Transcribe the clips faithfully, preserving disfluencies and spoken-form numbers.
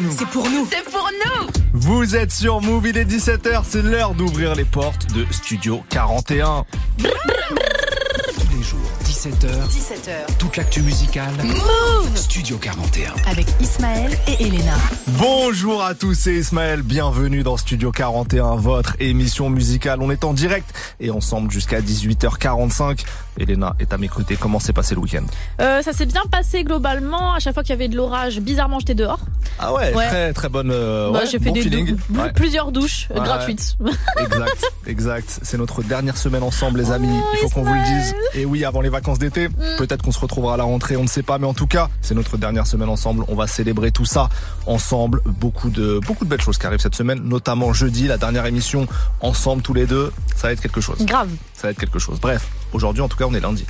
pour nous. C'est pour nous. C'est pour nous. Vous êtes sur Mouv', il est dix-sept heures, c'est l'heure d'ouvrir les portes de Studio quarante et un. Brr, brr, brr. Tous les jours, dix-sept heures, dix-sept heures. Toute l'actu musicale. Mouv'. Studio quarante et un. Avec Ismaël et Elena. Bonjour à tous, c'est Ismaël. Bienvenue dans Studio quarante et un, votre émission musicale. On est en direct et ensemble jusqu'à dix-huit heures quarante-cinq. Elena est à mes côtés. Comment s'est passé le week-end ? euh, Ça s'est bien passé globalement. À chaque fois qu'il y avait de l'orage, bizarrement, j'étais dehors. Ah ouais, ouais. Très très bonne. Euh, bah, ouais, j'ai fait bon des feeling. Dou- ouais. Plusieurs douches ouais. gratuites. Exact, exact. C'est notre dernière semaine ensemble, les amis. Oh, il faut Ismaël. Qu'on vous le dise. Et oui, avant les vacances d'été. Mmh. Peut-être qu'on se retrouvera à la rentrée, on ne sait pas, mais en tout cas, c'est notre dernière semaine ensemble. On va célébrer tout ça ensemble. Beaucoup de, beaucoup de belles choses qui arrivent cette semaine, notamment jeudi, la dernière émission ensemble tous les deux. Ça va être quelque chose. Grave. Ça va être quelque chose. Bref, aujourd'hui en tout cas, on est lundi.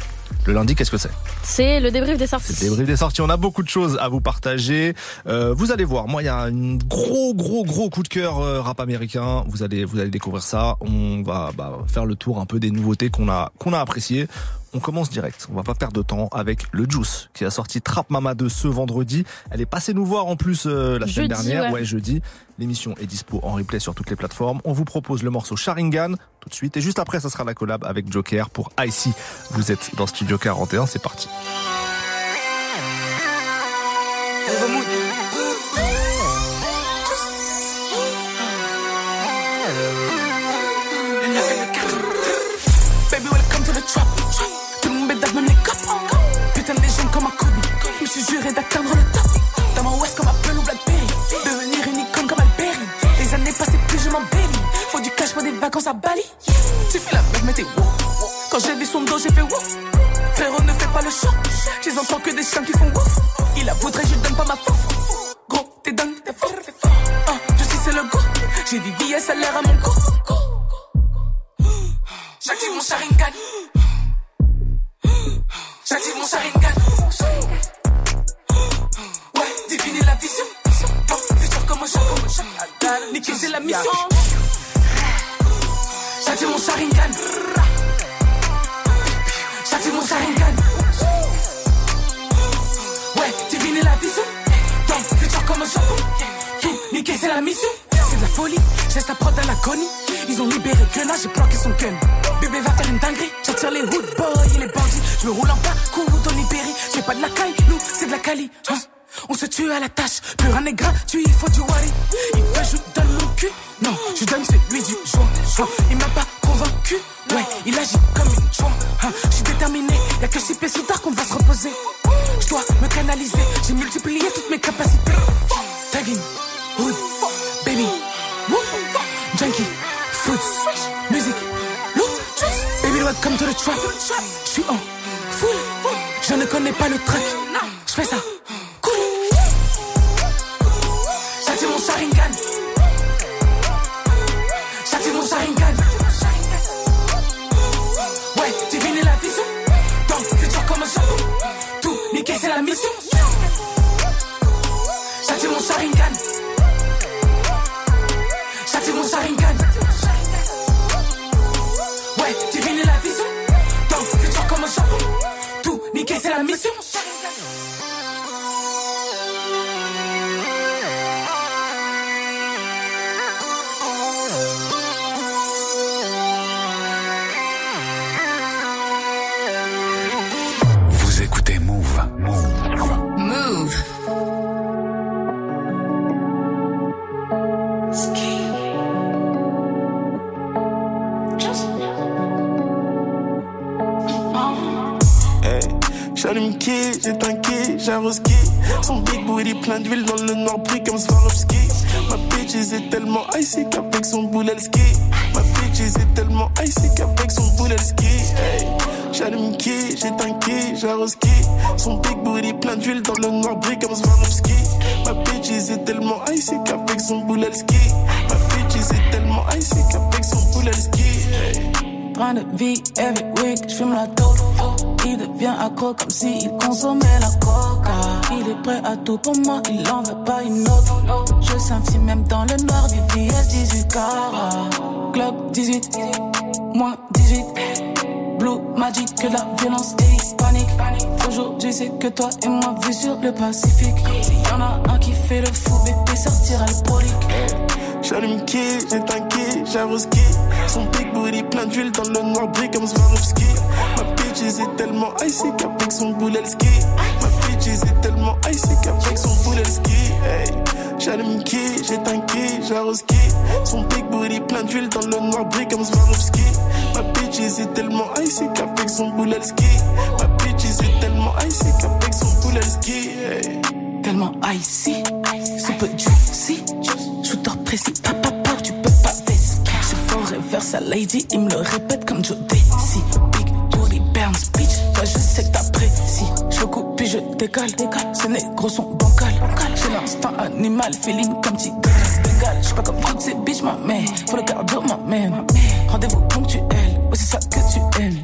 Le lundi, qu'est-ce que c'est ? C'est le débrief des sorties. C'est le débrief des sorties. On a beaucoup de choses à vous partager. Euh, vous allez voir. Moi, il y a un gros, gros, gros coup de cœur euh, rap américain. Vous allez, vous allez découvrir ça. On va bah, faire le tour un peu des nouveautés qu'on a, qu'on a appréciées. On commence direct, on va pas perdre de temps avec le Juiice qui a sorti Trap Mama deux ce vendredi. Elle est passée nous voir en plus euh, la semaine jeudi, dernière, ouais. ouais jeudi. L'émission est dispo en replay sur toutes les plateformes. On vous propose le morceau Sharingan tout de suite et juste après ça sera la collab avec Joker pour Icy. Vous êtes dans Studio quarante et un, c'est parti. Je suis juré d'atteindre le top. Dans mon West comme Apple ou Blackberry. Devenir une icône comme Alberi. Les années passées plus je m'embellis. Faut du cash pour des vacances à Bali. Tu fais la meuf mais t'es wow. Quand j'ai vu son dos j'ai fait wow. Frérot ne fait pas le show. J'ai entends que des chiens qui font wow. Il la voudrait je donne pas ma faute. Gros t'es dingue t'es fort. Ah, je suis c'est le go. J'ai des billets ça l'air à mon go. J'active mon Sharingan. J'active mon Sharingan. Définis la vision, dans le futur comme un chat, comme un chat. Niquez, c'est la mission. J'active mon Sharingan. J'active mon Sharingan. Ouais, définis la vision, dans le futur comme un chat. Niquez, c'est la mission. C'est de la folie, je laisse la prod à la Connie. Ils ont libéré Gunna, j'ai bloqué son gun. Bébé va faire une dinguerie, j'attire les hood boys et les bandits. Je me roule en bas, cours dans l'Ibérie. J'ai pas de la caille, nous, c'est de la Cali. On se tue à la tâche, plus rien n'est gratuit, il faut du worry. Il veut je donne mon cul, non, je donne celui du joint. Il m'a pas convaincu, ouais, il agit comme une joint. Je suis déterminé, y'a que six pieds sous tard qu'on va se reposer. Je dois me canaliser, j'ai multiplié toutes mes capacités. Tagging, hood, baby, junkie, foot, musique, loop, baby welcome to the trap. Je suis en full, je ne connais pas le track, je fais ça. J'active mon Sharingan. J'active mon Sharingan. Ouais, devinez la vision. Dans le futur comme un chapeau. Tout niquer c'est la mission. J'active mon Sharingan. J'active mon Sharingan. Ouais, devinez la vision. Dans le futur comme un chapeau. Tout niquer c'est la mission. J'étais un kid, j'arroski. Son big booty plein d'huile dans le noir brille comme Swarovski. Ma bitch est tellement icy qu'avec son boule elle ski. Ma bitch est tellement icy qu'avec son boule elle ski. Hey. J'allume qui, j'étais un kid, j'arroski. Son big booty plein d'huile dans le noir brille comme Swarovski. Ma bitch est tellement icy qu'avec son boule elle ski. Ma bitch est tellement icy qu'avec son boule elle ski. Hey. Train de vie every week, j'fume la dope. Il devient accro comme s'il consommait la coca. Il est prêt à tout pour moi, il en veut pas une autre. Je sentis même dans le noir du V S dix-huit carats. Glock dix-huit, moins dix-huit. Blue Magic, que la violence et panique. Aujourd'hui c'est que toi et moi vu sur le Pacifique. S'il y en a un qui fait le fou, bébé sortira le brolic. J'allume qui, j'éteins un qui, j'arroski. Son big booty plein d'huile dans le noir brille comme Swarovski. Ma bitch est tellement icy qu'avec son boule elle ski. Ma bitch est tellement icy qu'avec son boule elle ski. Hey. J'allume qui, j'éteins qui, j'arroski. Son big booty plein d'huile dans le noir brille comme Swarovski. Ma bitch est tellement icy qu'avec son boule elle ski. Ma bitch est tellement icy qu'avec son boule elle ski. Hey. Tellement icy, super juicy. Shooter précis, papa, papa, tu peux pas t'esquiver. J'ai faux reverse à lady, il me le répète comme Joe Desi. Big booty burns, bitch, toi je sais que t'apprécies. Je coupe puis je décale, décale. Ces négros sont bancales. J'ai l'instinct animal, féline comme tigre. Je suis pas comme toutes ces bitches, ma mère. Faut le cardio, ma mère. Rendez-vous ponctuel, aussi ça que tu aimes.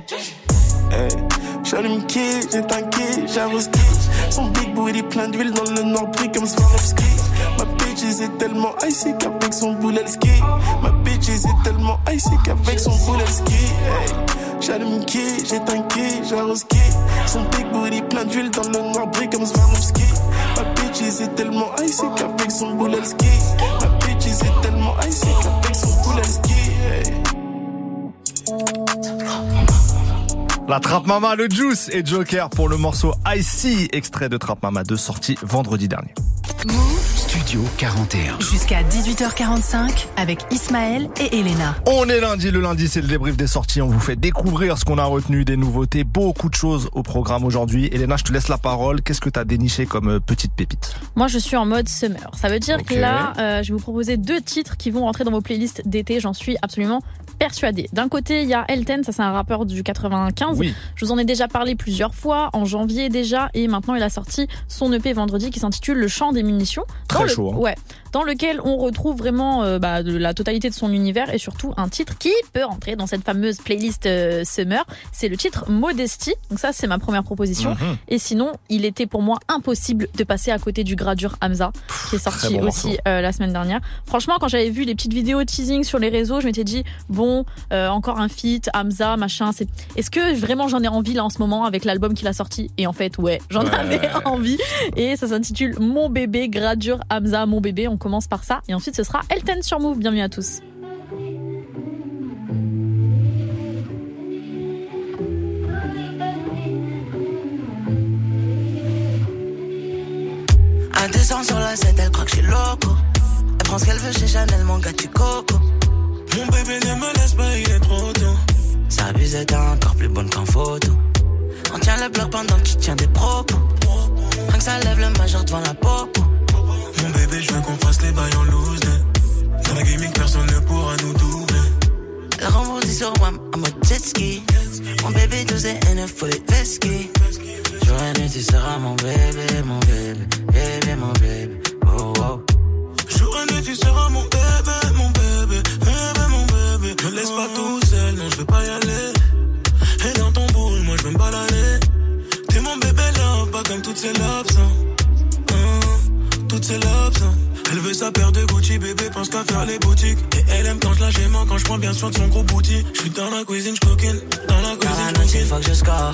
Hey, j'allume qui, j'éteins qui, j'arrose qui. Son big booty plein d'huile dans le noir brille comme Swarovski. Ma bitch est tellement icy qu'avec son boule elle ski. Ma bitch est tellement icy qu'avec son boule elle ski. Hey, j'allume qui, j'éteins qui, j'arrose qui. Son big booty plein d'huile dans le noir brille comme Swarovski. Ma bitch est tellement icy qu'avec son boule elle ski. Ma bitch est tellement icy qu'avec son boule elle ski. Hey. La Trap Mama, le Juice et Joker pour le morceau Icy, extrait de Trap Mama deux sorti vendredi dernier. Studio quarante et un. Jusqu'à dix-huit heures quarante-cinq avec Ismaël et Elena. On est lundi, le lundi c'est le débrief des sorties, on vous fait découvrir ce qu'on a retenu, des nouveautés, beaucoup de choses au programme aujourd'hui. Elena, je te laisse la parole, qu'est-ce que t'as déniché comme petite pépite ? Moi je suis en mode summer, ça veut dire okay. que là euh, je vais vous proposer deux titres qui vont rentrer dans vos playlists d'été, j'en suis absolument persuadée. D'un côté il y a Elten, ça c'est un rappeur du quatre-vingt-quinze, oui. Je vous en ai déjà parlé plusieurs fois, en janvier déjà, et maintenant il a sorti son E P vendredi qui s'intitule Le Chant des munitions. Très le, chaud. Hein. Ouais. Dans lequel on retrouve vraiment euh, bah, de la totalité de son univers et surtout un titre qui peut rentrer dans cette fameuse playlist euh, Summer. C'est le titre Modestie. Donc ça, c'est ma première proposition. Mm-hmm. Et sinon, il était pour moi impossible de passer à côté du Gradure Hamza, Pff, qui est sorti bon aussi euh, la semaine dernière. Franchement, quand j'avais vu les petites vidéos teasing sur les réseaux, je m'étais dit, bon, euh, encore un feat, Hamza, machin. C'est... Est-ce que vraiment j'en ai envie là en ce moment avec l'album qu'il a sorti ? Et en fait, ouais, j'en ouais. avais envie. Et ça s'intitule Mon bébé, Gradure Hamza, Mon bébé. On commence par ça et ensuite ce sera Elten sur Mouv'. Bienvenue à tous. un deux cents sur la sept, elle croit que je suis loco. Elle prend ce qu'elle veut chez Chanel, mon gars tu coco. Mon bébé ne me laisse pas, il est trop tôt. Sa bise est encore plus bonne qu'en photo. On tient le bloc pendant qu'il tient des propos. Rien que ça lève le major devant la popo. Mon bébé, je veux qu'on fasse les bails en loose. Dans la gaming, personne ne pourra nous doubler. La rembourse sur moi en mode jet ski. Mon bébé, douze et neuf, faut les vesquer. Jour et nuit, tu seras mon bébé, mon bébé, bébé, mon bébé. Oh, oh. Jour et nuit, tu seras mon bébé, mon bébé, bébé, mon bébé. Me laisse pas tout seul, non, je veux pas y aller. Et dans ton boule, moi, je veux me balader. T'es mon bébé là, pas comme toutes ces lobes, hein. Toutes ses lobes, hein. Elle veut sa paire de Gucci, bébé pense qu'à faire les boutiques. Et elle aime quand je la gémant, quand je prends bien soin de son gros bouti. Je suis dans la cuisine, je coquine, dans la cuisine, je coquine. Faut que je score.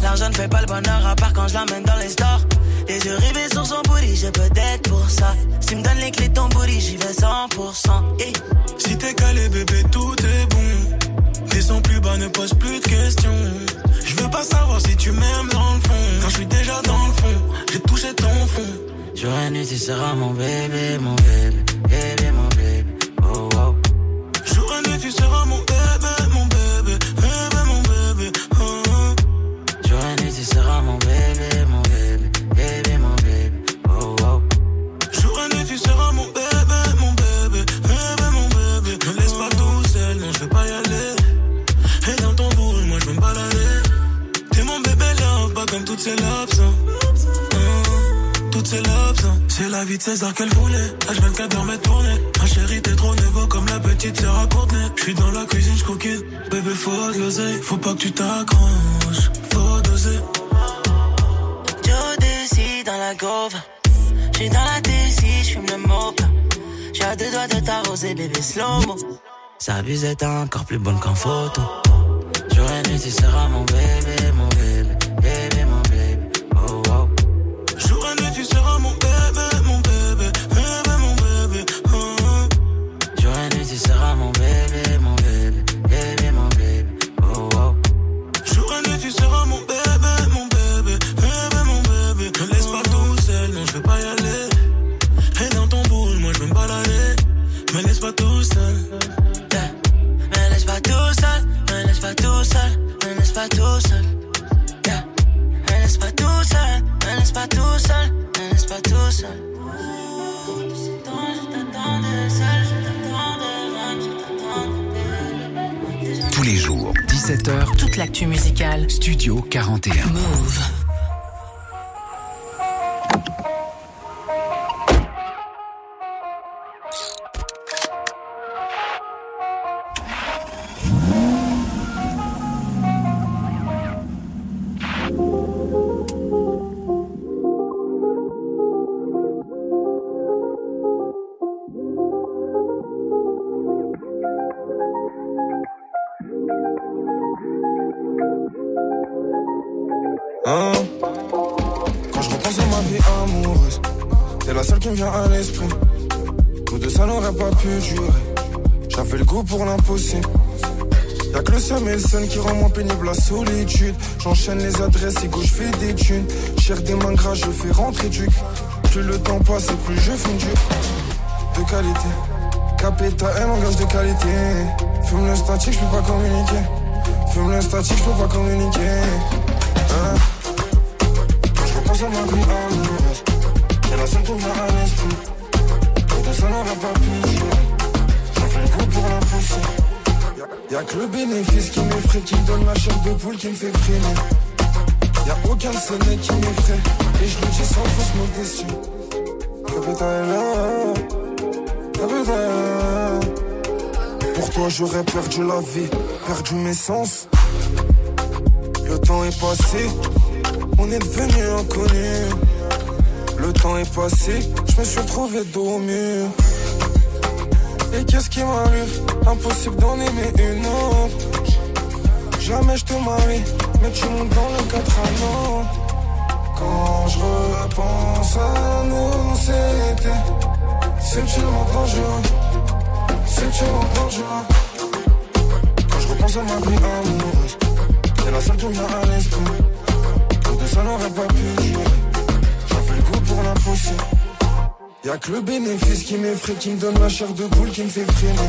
L'argent ne fait pas le bonheur, à part quand je l'emmène dans les stores. Les yeux rivés sur son booty, j'ai peut-être pour ça. Si tu me donnes les clés de ton booty, j'y vais cent pour cent. Et... Si t'es calé, bébé, tout est bon. Descends plus bas, ne pose plus de questions. Je veux pas savoir si tu m'aimes dans le fond. Quand je suis déjà dans le fond, j'ai touché ton fond. Jour et nuit, tu seras mon bébé, mon bébé, bébé, mon bébé, oh, oh. Jour et nuit, tu seras mon bébé, mon bébé, bébé, mon bébé, oh, oh. Jour et nuit, tu seras mon bébé, mon bébé, bébé, mon bébé, oh, oh. Jour et nuit, tu seras mon bébé, mon bébé, bébé, mon bébé. Ne laisse pas tout seul, non, je veux pas y aller. Et dans ton boule, moi, je veux me balader. T'es mon bébé love, pas comme toutes ces lobes, hein. C'est l'obs, hein. C'est la vie de César qu'elle voulait. H vingt-quatre heures m'est tournée. Ma chérie, t'es trop négo comme la petite sœur à Courtenay. J'suis dans la cuisine, j'coquine. Bébé, faut de l'oseille. Faut pas que tu t'accroches. Faut doser. J'odécie dans la gauve. J'suis dans la déci, j'fume le mope. J'suis à deux doigts de t'arroser, bébé slow-mo. Sa bise est encore plus bonne qu'en photo. Jour et nuit, tu seras mon bébé, mon bébé, bébé, mon bébé. Oh wow. Jour et nuit, tu seras mon bébé, mon bébé, bébé, mon bébé. Oh. Jour et nuit, tu seras mon bébé, mon bébé, bébé, mon bébé. Oh wow. Jour et nuit, tu seras mon bébé, mon bébé, bébé, mon bébé. Me laisse pas tout seul, non, je veux pas y aller. Et dans ton boule, moi, je veux me balader. Me laisse pas tout seul. Me laisse pas tout seul, me laisse pas tout seul, me laisse pas tout seul. Tout ce temps je t'attendais seul, je t'attendais, je t'attendais. Tous les jours, dix-sept heures, toute l'actu musicale. Studio quarante et un. Mouv'. Pour l'impossible, y'a que le seum et le sun qui rend moins pénible la solitude. J'enchaîne les adresses et gauche fais des thunes. Cher des mains gras, je fais rentrer du. Plus le temps passe et plus je fume du. De qualité, capé ta haine, langage de qualité. Fume le statique, je peux pas communiquer. Fume le statique, je peux pas communiquer. Hein? Quand je repense à ma vie amoureuse, y'a la seule qui me vient à l'esprit. Et de ça n'aurait pas pu jouer. Pour la poussée, y'a que le bénéfice qui m'effraie, qui me donne ma chair de poule, qui me fait freiner. Y'a aucun sonnet qui m'effraie, et je le dis sans fausse modestie. Pour toi j'aurais perdu la vie, perdu mes sens. Le temps est passé, on est devenu inconnus. Le temps est passé, je me suis retrouvé dos au mur. Et qu'est-ce qui m'arrive? Impossible d'en aimer une autre. Jamais je te marie, mais tu montes dans le quatre anneaux. Quand je repense à nous, c'était sexuellement dangereux, sexuellement dangereux. Quand je repense à ma vie amoureuse, c'est la seule qui me vient à l'esprit. Tout de ça n'aurait pas pu durer. J'avais le goût pour l'impossible. Y'a que le bénéfice qui m'effraie, qui me donne ma chair de poule, qui me fait freiner.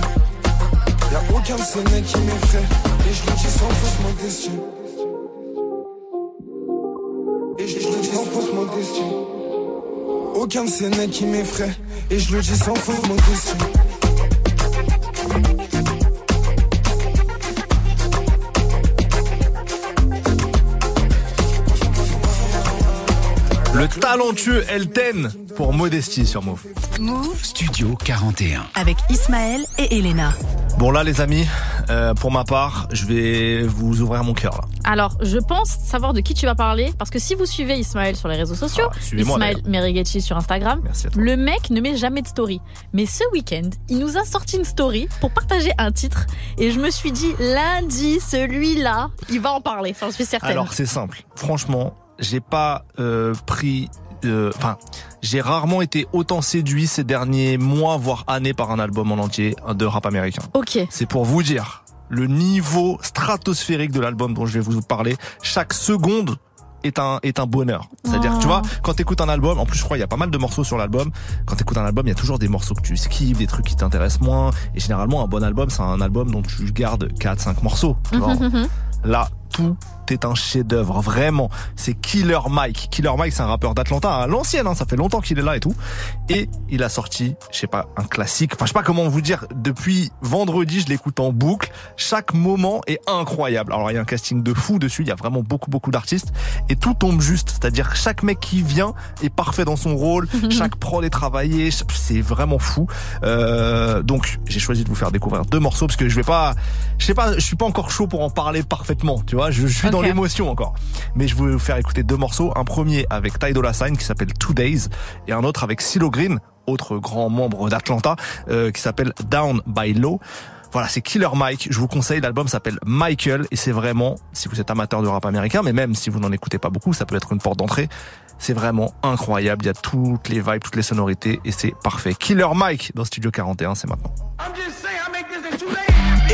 Y'a aucun sonnet qui m'effraie, et je le dis sans fausse modestie. Et je le dis sans fausse modestie. Aucun sonnet qui m'effraie, et je le dis sans fausse modestie. Le talentueux Elten pour Modestie sur Mouv'. Mouv' Studio quarante et un avec Ismaël et Elena. Bon là les amis, euh, pour ma part, je vais vous ouvrir mon cœur là. Alors, je pense savoir de qui tu vas parler parce que si vous suivez Ismaël sur les réseaux sociaux, ah, Ismaël Merighetti sur Instagram, le mec ne met jamais de story. Mais ce week-end, il nous a sorti une story pour partager un titre et je me suis dit lundi, celui-là, il va en parler, j'en suis certaine. Alors c'est simple, franchement. J'ai pas euh, pris, enfin, euh, j'ai rarement été autant séduit ces derniers mois, voire années, par un album en entier de rap américain. Ok. C'est pour vous dire le niveau stratosphérique de l'album dont je vais vous parler. Chaque seconde est un est un bonheur. C'est-à-dire, oh. tu vois, quand t'écoutes un album, en plus je crois il y a pas mal de morceaux sur l'album. Quand t'écoutes un album, il y a toujours des morceaux que tu skives, des trucs qui t'intéressent moins. Et généralement, un bon album, c'est un album dont tu gardes quatre cinq morceaux. Tu vois. Mmh, mmh. Là, tout est un chef-d'œuvre, vraiment. C'est Killer Mike. Killer Mike, c'est un rappeur d'Atlanta, à l'ancienne, hein, ça fait longtemps qu'il est là et tout. Et il a sorti, je sais pas, un classique. Enfin, je sais pas comment vous dire. Depuis vendredi, je l'écoute en boucle. Chaque moment est incroyable. Alors, il y a un casting de fou dessus. Il y a vraiment beaucoup, beaucoup d'artistes. Et tout tombe juste. C'est-à-dire que chaque mec qui vient est parfait dans son rôle. Chaque prod est travaillé. C'est vraiment fou. Euh, donc, j'ai choisi de vous faire découvrir deux morceaux parce que je vais pas, je sais pas, je suis pas encore chaud pour en parler parfaitement. Tu vois, je, je suis okay. dans l'émotion encore. Mais je vais vous faire écouter deux morceaux. Un premier avec Ty Dolla Sign qui s'appelle Two Days et un autre avec CeeLo Green, autre grand membre d'Atlanta, euh, qui s'appelle Down by Low. Voilà, c'est Killer Mike. Je vous conseille, l'album s'appelle Michael et c'est vraiment, si vous êtes amateur de rap américain, mais même si vous n'en écoutez pas beaucoup, ça peut être une porte d'entrée. C'est vraiment incroyable. Il y a toutes les vibes, toutes les sonorités et c'est parfait. Killer Mike dans Studio quarante et un, c'est maintenant.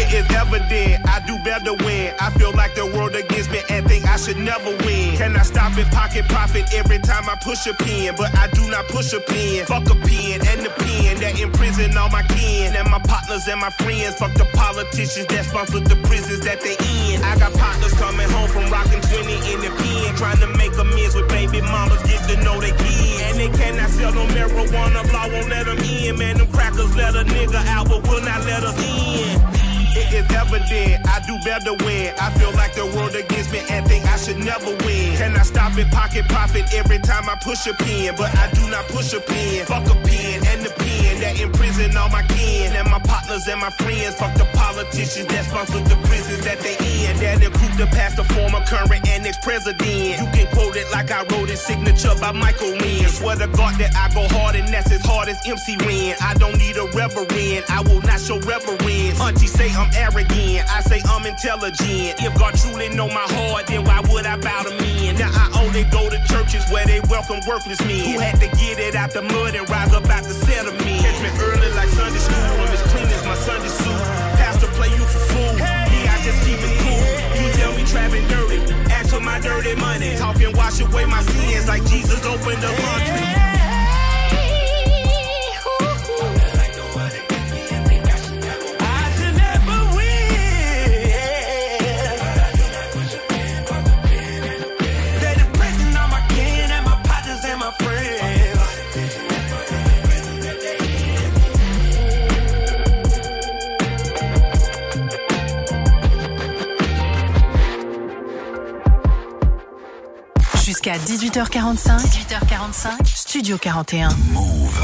It is evident, I do better win. I feel like the world against me and think I should never win. Can I stop it, pocket profit every time I push a pen? But I do not push a pen. Fuck a pen and the pen that imprison all my kin. And my partners and my friends. Fuck the politicians that sponsor the prisons that they in. I got partners coming home from rocking twenty in the pen. Trying to make amends with baby mamas, get to know they kids. And they cannot sell no marijuana, law won't let them in. Man, them crackers let a nigga out, but will not let us in. It is evident, I do better win. I feel like the world against me and think I should never win. Can I stop it, pocket profit every time I push a pen? But I do not push a pen. Fuck a pen and the pen that imprison all my kin. And my partners and my friends. Fuck the politicians that sponsor the prisons that they in. That improve the past, the former, current, and ex-president. You can quote it like I wrote it, signature by Michael Wynn. Swear to God that I go hard and that's as hard as M C Wynn. I don't need a reverend, I will not show reverence. Auntie say I'm arrogant, I say I'm intelligent. If God truly know my heart, then why would I bow to men? Now I only go to churches where they welcome worthless men who had to get it out the mud and rise up out the sediment. Catch me early like Sunday school, I'm as clean as my Sunday suit. Pastor play you for fool, me I just keep it cool. You tell me trapping dirty, ask for my dirty money. Talking wash away my sins like Jesus opened the laundry. Jusqu'à dix-huit heures quarante-cinq, dix-huit heures quarante-cinq, Studio quarante et un. Mouv'.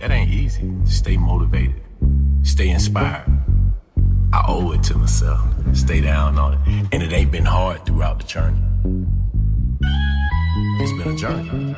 That ain't easy. Stay motivated. Stay inspired. I owe it to myself. Stay down on it. And it ain't been hard throughout the journey. It's been a journey.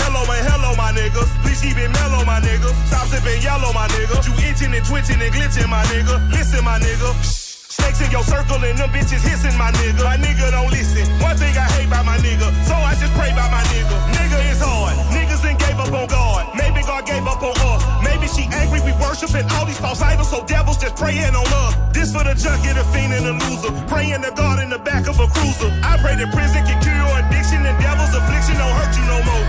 Hello, my niggas. Please keep it mellow, my niggas. Stop sipping yellow, my niggas. You itching and twitching and glitching, my nigga. Listen, my nigga. Snakes in your circle and them bitches hissing, my nigga. My nigga don't listen. One thing I hate about my nigga, so I just pray about my nigga. Nigga is hard. Niggas ain't gave up on God. Maybe God gave up on us. Maybe she angry. We worshiping all these false idols, so devils just praying on us. This for the junkie, the fiend, and the loser. Praying to God in the back of a cruiser. I pray that prison can cure your addiction and devil's affliction don't hurt you no more.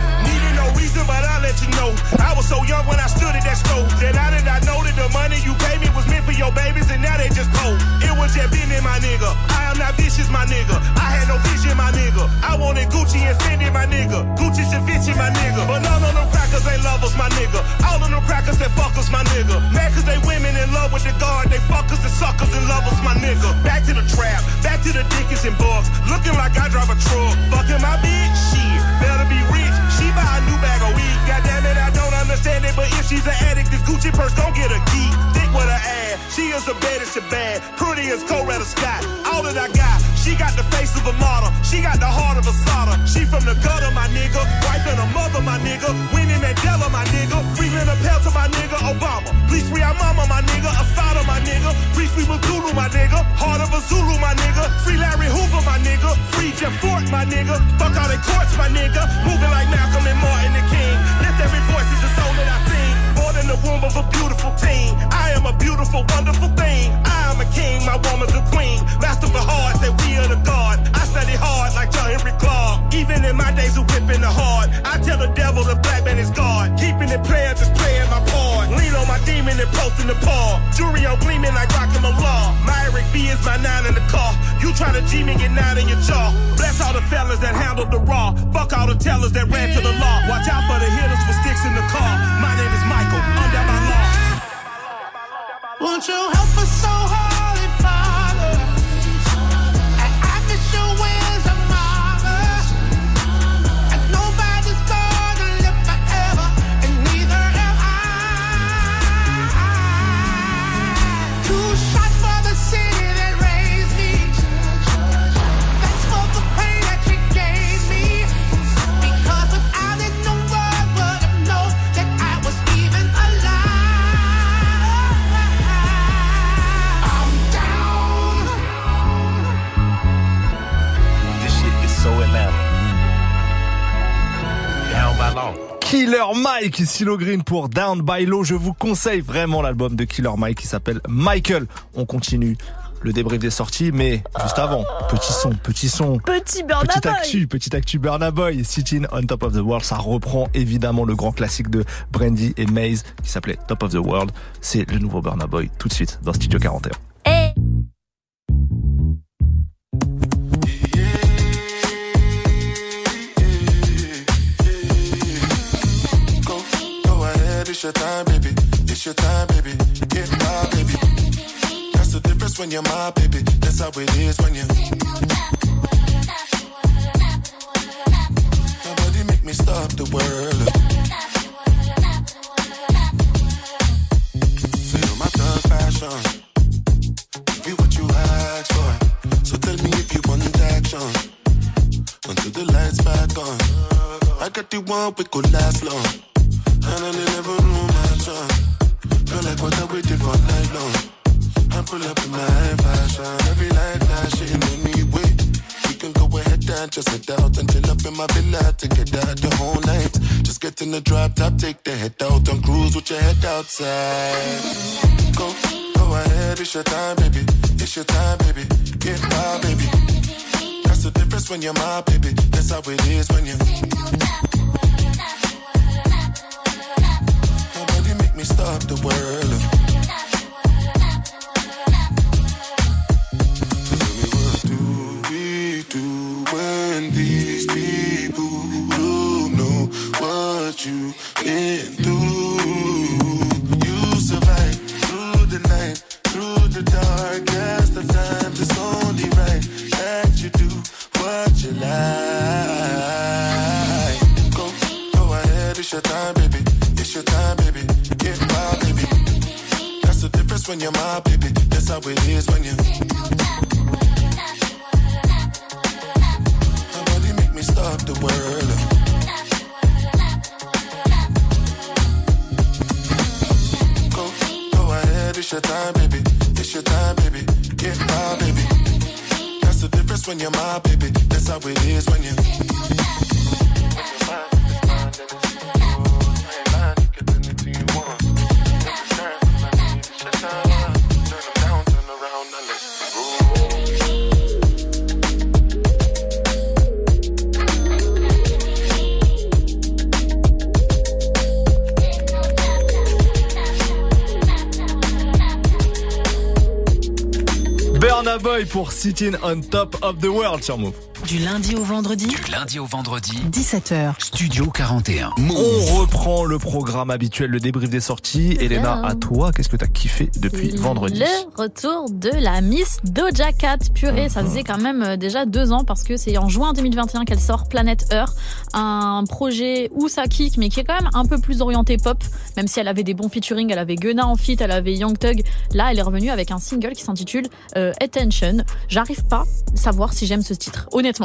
Reason, but I'll let you know I was so young when I stood at that store that I did not know that the money you paid me was meant for your babies and now they just cold. It was just been in my nigga. I am not vicious, my nigga. I had no vision, my nigga. I wanted Gucci and Fendi, my nigga. Gucci and Vinci, my nigga. But none of them crackers ain't lovers, my nigga. All of them crackers that fuckers, my nigga. Mad cause they women in love with the guard. They fuckers and suckers and lovers, my nigga. Back to the trap, back to the Dickens and bugs. Looking like I drive a truck. Fucking my bitch, shit. Better be rich. She buy a new bag of weed. Goddamn it, I don't understand it. But if she's an addict, this Gucci purse don't get a key. Thick with her ass. She is the baddest she bad. Pretty as Coretta Scott. All that I got. She got the face of a model. She got the heart of a solder. She from the gutter, my nigga. Wife and a mother, my nigga. Winnie Mandela, my nigga. Freeman Appel to my nigga. Obama. Please free our mama, my nigga. Asada, my nigga. Please free Magulu, my nigga. Heart of a Zulu, my nigga. Free Larry Hoover, my nigga. Free Jeff Fort, my nigga. Fuck all they courts, my nigga. Moving like now. Malcolm and Martin the King. Lift every voice is the soul that I sing. Born in the womb of a beautiful teen. I am a beautiful, wonderful thing. I am a king, my woman's a queen. Master of the heart, that we are the God. I study hard like John Henry Clark. Even in my days of whipping the hard, I tell the devil the black man is God. Keeping it player, just playing my part. Lean on my demon and posting the paw. Jewelry on gleaming like Rockin' Malone. My Eric B is my nine in the car. You try to G me, get nine in your jaw. Bless all the fellas that handled the raw. Fuck all the tellers that ran to the law. Watch out for the hitters with sticks in the car. My name is Michael, under my law. Won't you help us so hard, Father? And I miss your ways of mama. And nobody's gonna live forever, and neither am I. Killer Mike, Silo Green pour Down by Low. Je vous conseille vraiment l'album de Killer Mike qui s'appelle Michael. On continue le débrief des sorties, mais juste avant, petit son, petit son, petit Burna Boy, actu, petit actu Burna Boy, Sitting on Top of the World. Ça reprend évidemment le grand classique de Brandy et Maze qui s'appelait Top of the World. C'est le nouveau Burna Boy, tout de suite dans Studio quarante et un. Hey. It's your time, baby. It's your time, baby. Get my baby. That's the difference when you're my baby. That's how it is when you. Nobody make me stop the world. Feel my thug passion. Give you what you ask for. So tell me if you want action. Until the lights back on. I got the one we could last long. And I never knew my time. Feel like what I waited for night long. I pull up in my fashion. Every light flashing anyway. We can go ahead and just head out and chill up in my villa to get out the whole night. Just get in the drop top, take the head out and cruise with your head outside. Go, go ahead, it's your time, baby. It's your time, baby. Get my baby. That's the difference when you're my baby. That's how it is when you. Stop the world. Tell me what do we do when these people don't know what you've been through? You survive through the night, through the darkest of times. It's only right that you do what you like. Go, go ahead, it's your time, baby. It's your time, baby. Get my baby. That's the difference when you're my baby. That's how it is when you. Nobody make me stop the world. Go, go ahead, it's your time, baby. It's your time, baby. Get my baby. That's the difference when you're my baby. That's how it is when you. Burna Boy pour Sitting on Top of the World sur Mouv'. Du lundi au vendredi. Du lundi au vendredi. dix-sept heures. Studio quarante et un. Mouv'. On reprend le programme habituel, le débrief des sorties. C'est Elena, bien. À toi, qu'est-ce que t'as kiffé depuis le vendredi? Le retour de la Miss Doja Cat. Purée, mm-hmm. Ça faisait quand même déjà deux ans parce que c'est en juin deux mille vingt et un qu'elle sort Planète Earth. Un projet où ça kick, mais qui est quand même un peu plus orienté pop. Même si elle avait des bons featuring, elle avait Gunna en feat, elle avait Young Thug. Là, elle est revenue avec un single qui s'intitule euh, Attention. J'arrive pas à savoir si j'aime ce titre. Honnêtement.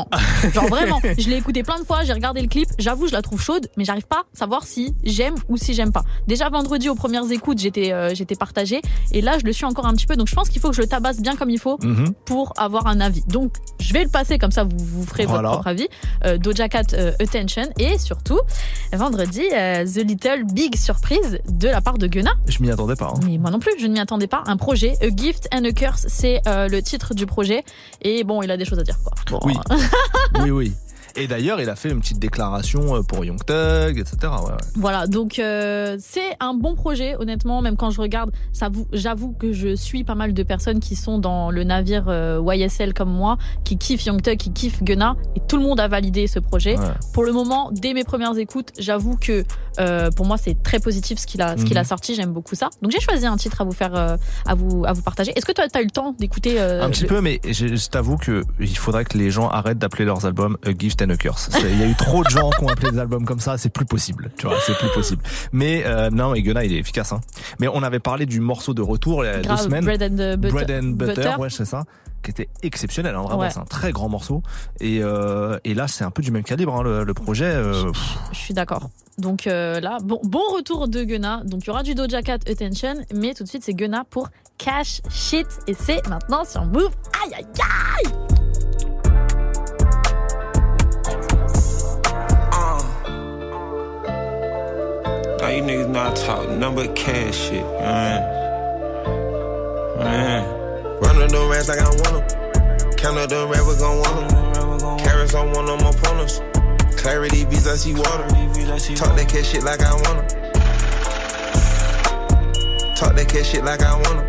Genre vraiment, je l'ai écouté plein de fois, j'ai regardé le clip, j'avoue je la trouve chaude, mais j'arrive pas à savoir si j'aime ou si j'aime pas. Déjà vendredi aux premières écoutes j'étais, euh, j'étais partagée, et là je le suis encore un petit peu, donc je pense qu'il faut que je le tabasse bien comme il faut mm-hmm. pour avoir un avis. Donc je vais le passer comme ça, vous, vous ferez voilà. votre propre avis. euh, Doja Cat euh, Attention, et surtout vendredi euh, The Little Big Surprise de la part de Gunna. Je m'y attendais pas hein. Mais moi non plus, je ne m'y attendais pas. Un projet, A Gift and a Curse, c'est euh, le titre du projet, et bon il a des choses à dire quoi. Bon, oui. Oui, oui. Et d'ailleurs, il a fait une petite déclaration pour Young Thug, et cetera. Ouais, ouais. Voilà, donc euh, c'est un bon projet, honnêtement. Même quand je regarde, ça vous, j'avoue que je suis pas mal de personnes qui sont dans le navire euh, Y S L comme moi, qui kiffent Young Thug, qui kiffent Gunna, et tout le monde a validé ce projet. Ouais. Pour le moment, dès mes premières écoutes, j'avoue que euh, pour moi c'est très positif ce qu'il a, ce mmh. qu'il a sorti. J'aime beaucoup ça. Donc j'ai choisi un titre à vous faire, euh, à vous, à vous partager. Est-ce que toi, t'as eu le temps d'écouter euh, un petit le... peu, mais je, je t'avoue que il faudrait que les gens arrêtent d'appeler leurs albums A Gift. Il y a eu trop de gens qui ont appelé des albums comme ça, c'est plus possible, tu vois, c'est plus possible. Mais euh, non, et Gunna il est efficace. Hein. Mais on avait parlé du morceau de retour il y a Grave, deux semaines, Bread and Butter, Bread and Butter, Butter. Ouais, c'est ça, qui était exceptionnel. Hein, vraiment, ouais. C'est un très grand morceau. Et, euh, et là, c'est un peu du même calibre hein, le, le projet. Euh, je, je suis d'accord. Donc euh, là, bon, bon retour de Gunna. Donc il y aura du Doja Cat Attention, mais tout de suite c'est Gunna pour Cash Shit, et c'est maintenant sur Mouv'. Aïe aïe aïe. you niggas know I talk nothing but cash shit. Man, man. Run up them racks like I want them. Count up them racks, we gon' want them. Carrots on one of my opponents. Clarity beats I see water. Talk that cash shit like I want them. Talk that cash shit like I want them.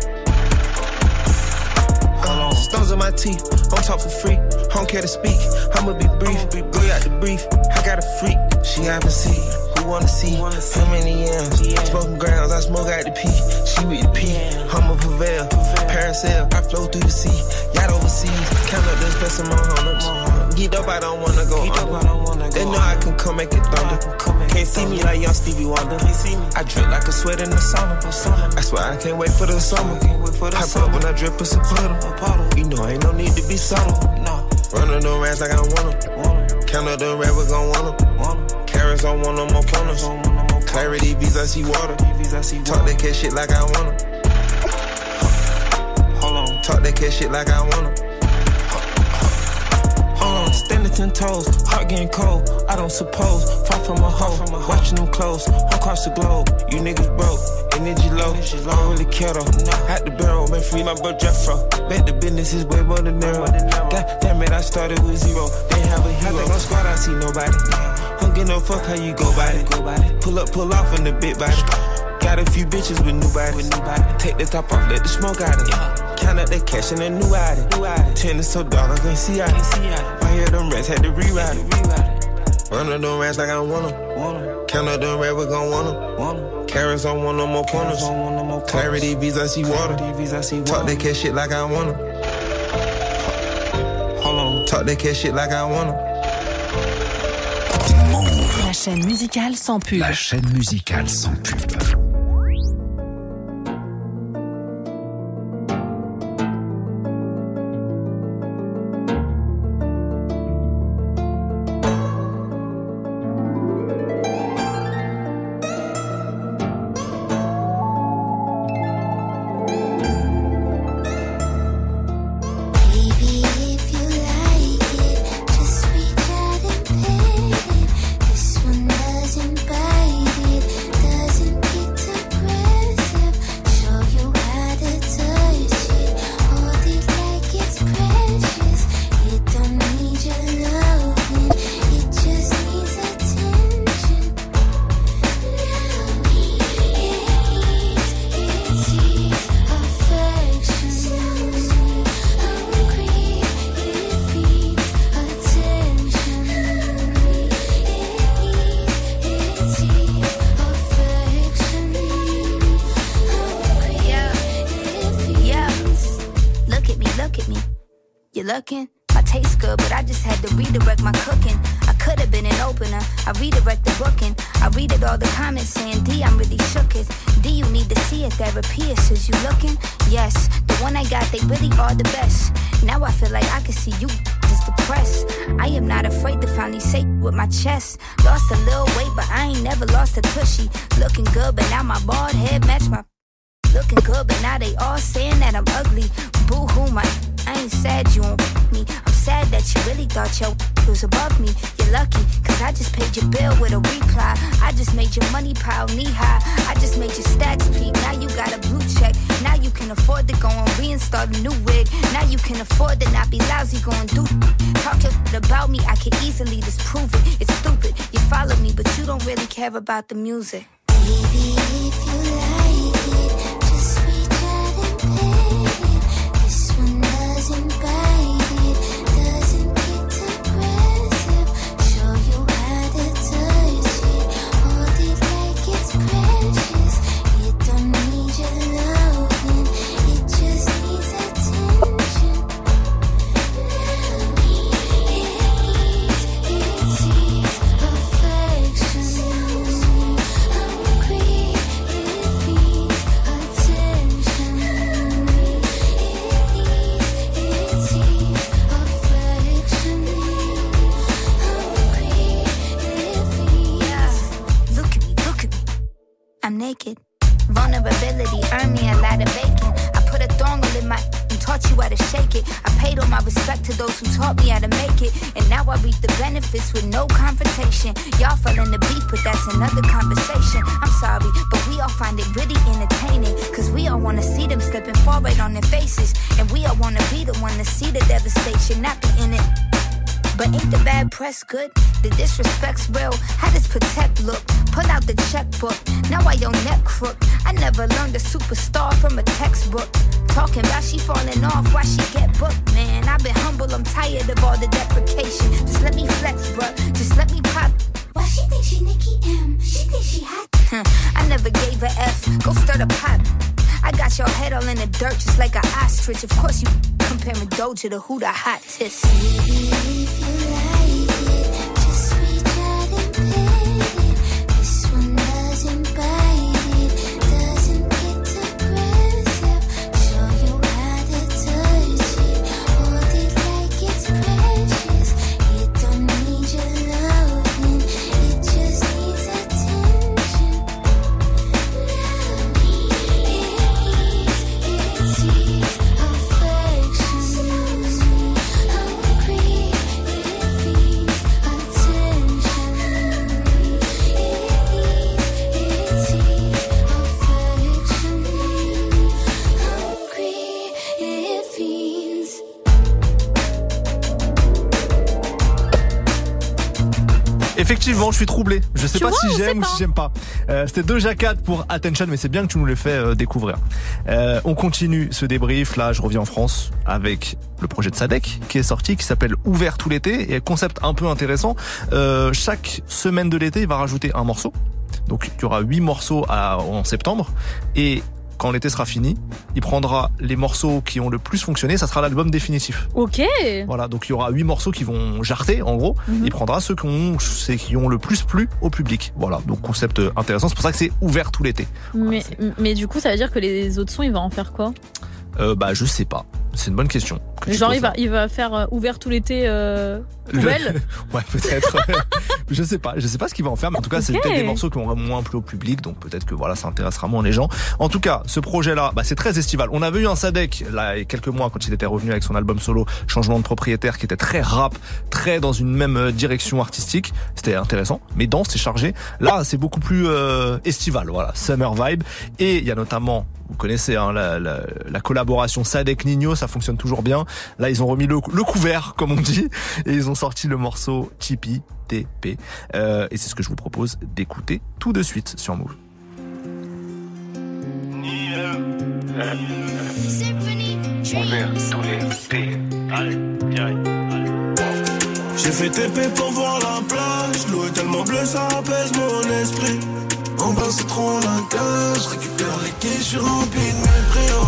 Uh, stones in my teeth, don't talk for free. I don't care to speak, I'ma be brief. We out the brief, I got a freak. She have a seat, who wanna see? So many M's, smoking grounds, I smoke out the P. She with the P, I'ma prevail. Parasail, I flow through the sea. Yacht overseas, count up this best in my home. Get up, I don't wanna go under. They know I can come make it thunder. Can't see me like young Stevie Wonder. I drip like a sweat in the summer. I swear I can't wait for the summer. Pop up when I drip, it's a puddle. You know ain't no need to be subtle. Run up them racks like I want them. Count up them racks, we gon' want them. Carrots on one of my opponents. Clarity beats I see water. Talk that cash shit like I want them. Talk that cash shit like I want them. Hold on, standing ten toes, heart getting cold. I don't suppose, far from a hoe. Watching them close, across the globe. You niggas broke, energy low. I don't really care though. At the barrel, been free my bro Jeffro. Bet the business is way more than narrow. God damn it, I started with zero. They have a hero. I think I'm squad, I see nobody. Don't give no fuck how you go by it. Pull up, pull off in the big body. Got a few bitches with new bodies. Take the top off, let the smoke out of it. Count up that cash in a new item. Ten is so dark, I can't see out it. I hear them rats had to rewrite it. Run up them rats like I want them. Count up them rats, we gon' want them. Carrots on one of my opponents. Clarity beats, I see water. Talk that cash shit like I want them. Hold on. Talk that cash shit like I want them. La chaîne musicale sans pub. La chaîne musicale sans pub. About the music. to those who taught me how to make it. And now I reap the benefits with no confrontation. Y'all fell in the beef, but that's another conversation. I'm sorry, but we all find it really entertaining. Cause we all wanna see them slipping far right on their faces. And we all wanna be the one to see the devastation, not be in it. But ain't the bad press good? The disrespect's real. How does protect look? Pull out the checkbook. Now I own that crook. I never learned a superstar from a textbook. Talking about she falling off, why she get booked, man? I've been humble, I'm tired of all the deprecation. Just let me flex, bruh. Just let me pop. Why she think she Nicki M? She think she hot? I never gave a F. Go stir the pot. I got your head all in the dirt just like an ostrich. Of course you comparing Doja to who the hottest. Effectivement, je suis troublé. Je sais tu pas vois, si j'aime ou si j'aime pas. Euh, c'était Doja Cat pour Attention, mais c'est bien que tu nous l'aies fait euh, découvrir. Euh, on continue ce débrief. Là, je reviens en France avec le projet de Sadek qui est sorti, qui s'appelle Ouvert tout l'été. Et concept un peu intéressant. Euh, chaque semaine de l'été, il va rajouter un morceau. Donc, il y aura huit morceaux à, en septembre. Et quand l'été sera fini, il prendra les morceaux qui ont le plus fonctionné, ça sera l'album définitif. Ok. Voilà, donc il y aura huit morceaux qui vont jarter, en gros. Mm-hmm. Il prendra ceux qui ont, qui ont le plus plu au public. Voilà, donc concept intéressant. C'est pour ça que c'est ouvert tout l'été. Mais, voilà, mais du coup, ça veut dire que les autres sons, il va en faire quoi ? Euh, bah, je sais pas. C'est une bonne question. Genre, il va, il va faire euh, ouvert tout l'été euh, poubelle. Le... Ouais, peut-être. je sais pas. Je sais pas ce qu'il va en faire, mais en tout cas, okay. C'est peut-être des morceaux qui ont moins plu au public, donc peut-être que voilà, ça intéressera moins les gens. En tout cas, ce projet-là, bah, c'est très estival. On avait eu un Sadek, là, il y a quelques mois, quand il était revenu avec son album solo, Changement de propriétaire, qui était très rap, très dans une même direction artistique. C'était intéressant, mais dense et chargé. Là, c'est beaucoup plus euh, estival, voilà. Summer vibe. Et il y a notamment, vous connaissez, hein, la, la, la collaboration Sadek-Nino, ça fonctionne toujours bien. Là, ils ont remis le, le couvert, comme on dit, et ils ont sorti le morceau Tipeee, T P. Euh, et c'est ce que je vous propose d'écouter tout de suite sur Mouv'. J'ai fait T P pour voir la plage, l'eau est tellement bleue, ça apaise mon esprit. En bas, c'est trop à la cage, récupère les quais, je suis rempli de mépris, oh.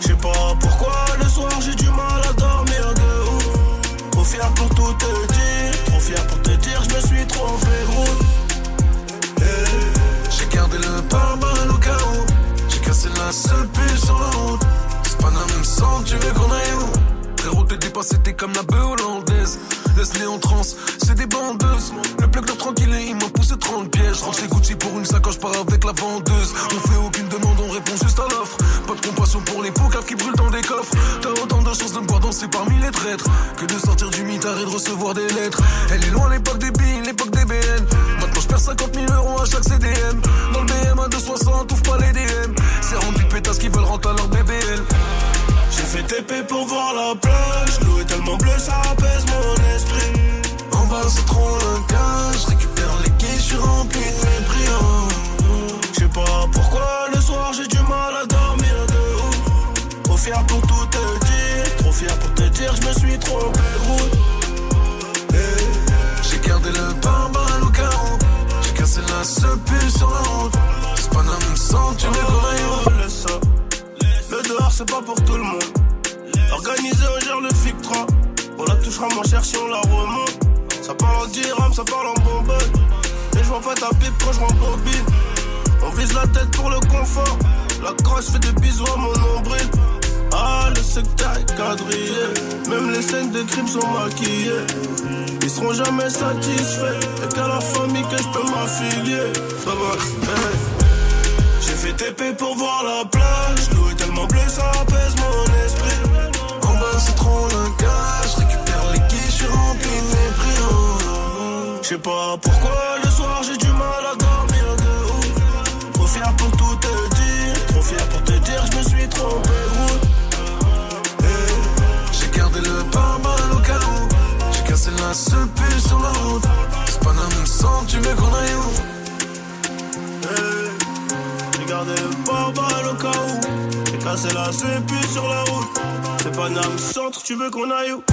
Je sais pas pourquoi le soir j'ai du mal à dormir dehors. Trop fier pour tout te dire, trop fier pour te dire, je me suis trompé gros. Hey, j'ai gardé le pare-balles au cas où. J'ai cassé la seule puce sur la route. C'est pas la même sang, tu veux qu'on aille où? Frérot te dépassé, t'es comme la bœuf hollandaise. Laisse-les en transe, c'est des bandeuses. Le plug leur tranquille et ils m'ont poussé trente pièges. Range les Gucci pour une sacoche, pars avec la vendeuse. On fait aucune demande, on répond juste à l'offre. Pas de compassion pour les pocaves qui brûlent dans des coffres. T'as autant de chances de me voir danser parmi les traîtres que de sortir du mitard et de recevoir des lettres. Elle est loin l'époque des billes, l'époque des B N. Maintenant je perds cinquante mille euros à chaque C D M. Dans le B M à deux soixante, ouvre pas les D M. C'est rendu de pétasses qui veulent rentrer à leur B B L. J'ai fait T P pour voir la plage. L'eau est tellement bleue, ça apaise mon esprit. En bas c'est trop la cage. Récupère les quais, je suis rempli de mépris, oh. Je sais pas pourquoi le soir j'ai du mal à dormir dehors. Trop fier pour tout te dire, trop fier pour te dire, je me suis trompé route. Hey, j'ai gardé le pare-balles au carreau. J'ai cassé la seule puce sur la route. C'est pas la même sang, tu oh, les laisse ça. Le dehors c'est pas pour tout le monde. Organisé on gère le F I C trois. On la touchera moins cher si on la remonte. Ça parle en dirham, ça parle en bonbonne. Et je vois pas ta pipe quand je rembobine. On vise la tête pour le confort. La crosse fait des bisous à mon nombril. Ah le secteur est quadrillé. Même les scènes de crime sont maquillées. Ils seront jamais satisfaits. Et qu'à la famille que je peux m'affilier. Bah bah, hey. J'ai fait T P pour voir la plage. L'eau est tellement bleue ça apaise mon esprit. En bas c'est trop la cage. Je sais pas pourquoi le soir j'ai du mal à dormir de ouf. Trop fier pour tout te dire, trop fier pour te dire je me suis trompé route. Hey, j'ai gardé le pare-balles au carreau, j'ai cassé la sepée sur la route. C'est pas la même sang, tu veux qu'on aille où? Hey, j'ai gardé le pare-balles au carreau, j'ai cassé la sepée sur la route. C'est pas la même centre, tu veux qu'on aille où?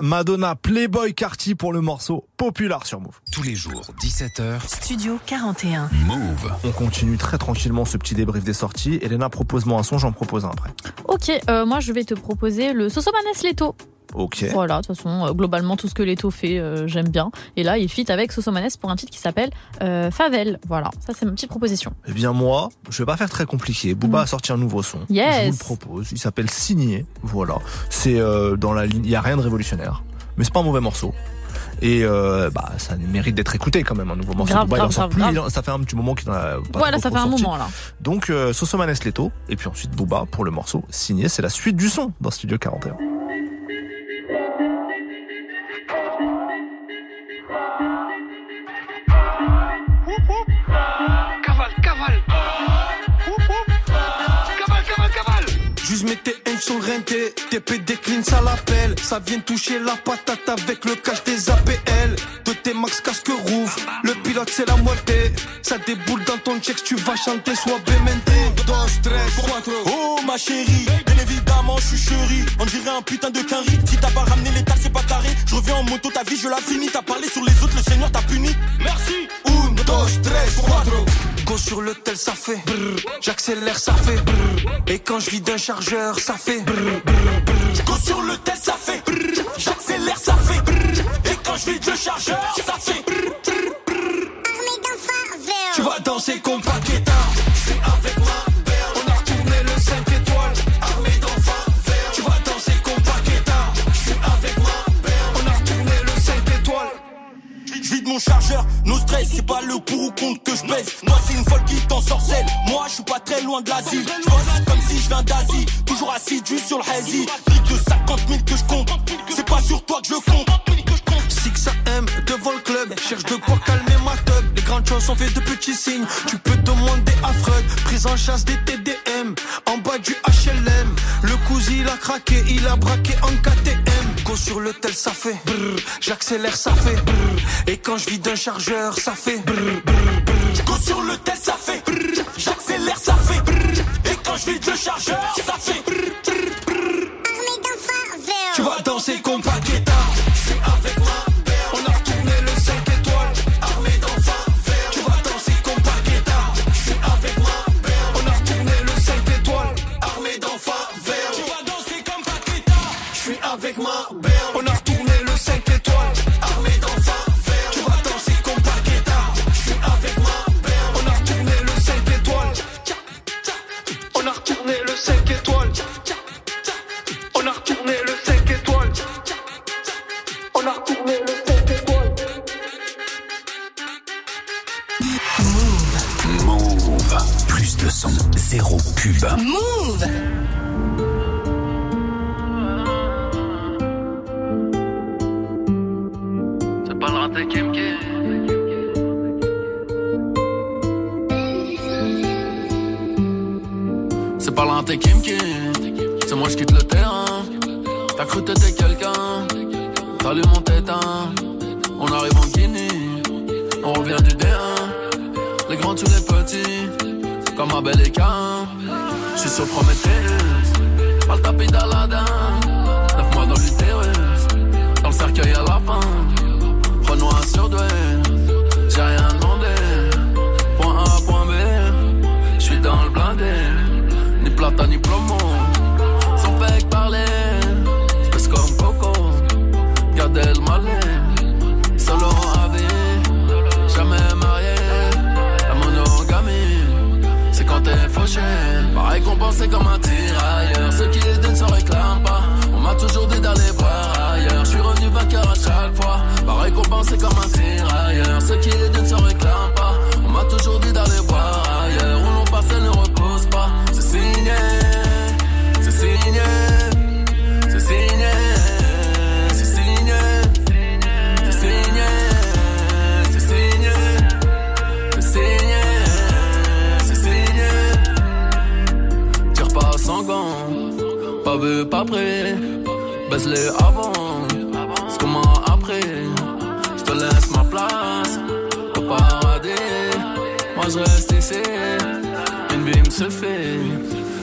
Madonna, Playboy, Carti pour le morceau Popular sur Mouv'. Tous les jours, dix-sept heures. Studio quarante et un. Mouv'. On continue très tranquillement ce petit débrief des sorties. Elena, propose-moi un son, j'en propose un après. Ok, euh, moi je vais te proposer le Sosomanes Leto. Ok. Voilà, de toute façon, euh, globalement, tout ce que Leto fait, euh, j'aime bien. Et là, il feat avec Sosomanes pour un titre qui s'appelle euh, Favel. Voilà, ça c'est ma petite proposition. Eh bien, moi, je vais pas faire très compliqué. Booba mmh. a sorti un nouveau son. Yes. Je vous le propose. Il s'appelle Signé. Voilà. C'est euh, dans la ligne. Il n'y a rien de révolutionnaire. Mais c'est pas un mauvais morceau. Et euh, bah, ça mérite d'être écouté quand même. Un nouveau morceau grave, Booba, grave, il en sort grave, plus, grave. Il en, ça fait un petit moment qu'il en a pas. Voilà, ça fait un sorti. moment là. Donc euh, Sosomanes Leto et puis ensuite Booba pour le morceau Signé. C'est la suite du son dans Studio quarante et un. Je mettais un son renté, T P décline, ça l'appelle. Ça vient toucher la patate avec le cash des A P L. De tes max casque rouf, le pilote c'est la moitié. Ça déboule dans ton check, tu vas chanter, sois bémenté. deux, trois, quatre, oh ma chérie, bien évidemment je suis chérie. On dirait un putain de quinri, si t'as pas ramené les taxes c'est pas carré. Je reviens en moto, ta vie je la finis, t'as parlé sur les autres, le Seigneur t'a puni. Merci. un, deux, trois, quatre Go sur le tel, ça fait brrr. J'accélère, ça fait brrr. Et quand je vide un chargeur, ça fait brrr, brrr, brrr. Go sur le tel, ça fait brrr. J'accélère, ça fait brrr. Et quand je vide un chargeur, ça fait brrr, brrr, brrr. Tu vas danser comme Paqueta. C'est avec moi. Mon chargeur, no stress, c'est pas le pour ou contre que je baisse. Moi c'est une folle qui t'ensorcelle. Moi je suis pas très loin de l'Asie. Je bosse comme si je viens d'Asie. Toujours assidu sur le hazy. Plus de cinquante mille que je compte. C'est pas sur toi que je compte. six A M devant le club. Cherche de quoi calmer ma teub. Les grandes choses ont fait de petits signes. Tu peux demander à Freud. Prise en chasse des T D M. En bas du H L M. Le cousin il a craqué. Il a braqué en K T M. Go sur le tel, ça fait brrr. J'accélère, ça fait brrr. Et quand je vide un chargeur, ça fait brrr, brrr, brrr. Go sur le tel, ça fait brrr. J'accélère, ça fait brrr. Et quand je vide le chargeur, ça fait brrr, brrr, brrr. Armée d'un fardeau. Tu vas danser comme Paqueta. C'est avec moi. On a retourné le cinq étoiles, armé d'enfants verts. Tu vas danser comme Paqueta. Je suis avec ma belle. On a retourné le cinq étoiles. On a retourné le cinq étoiles. On a retourné le cinq étoiles. On a retourné le cinq étoiles. Mouv'. Mouv'. Plus de son, zéro pub. Mouv'. C'est pas l'anté Kim Kim. C'est moi je quitte le terrain. T'as cru t'étais quelqu'un. Salut mon tétin. On arrive en Guinée. On revient du D un. Les grands tuent les petits. Comme Abel et Cain. J'suis sur Prométhée. Pas le tapis d'Aladin. Neuf mois dans l'utérus. Dans le cercueil à la fin. Renoir sur deux, j'ai rien demandé. Point A, point B, j'suis dans le blindé. Ni plata ni plomo, sans fake parler. J'pèse comme Coco, gardez le malais. Solo à vie, jamais marié. La monogamie, c'est quand t'es fauché. Pareil qu'on pensait comme un tirailleur. Ceux qui les donnent s'en réclament pas. On m'a toujours dit d'aller voir ailleurs. J'suis revenu vainqueur à chaque fois. Pareil qu'on pensait comme un tirailleur. Ceux qui les donnent s'en réclament pas. On m'a toujours dit d'aller voir ailleurs. Où l'on passe, elle ne repose pas. C'est signé, c'est signé, c'est signé, c'est signé, c'est signé, c'est signé, c'est signé, c'est signé. Tire pas sans gants, pas vu, pas prêt. Baisse les avant, c'est comme un après. Je te laisse ma place au paradis. Moi je reste ici. Une vie me se fait.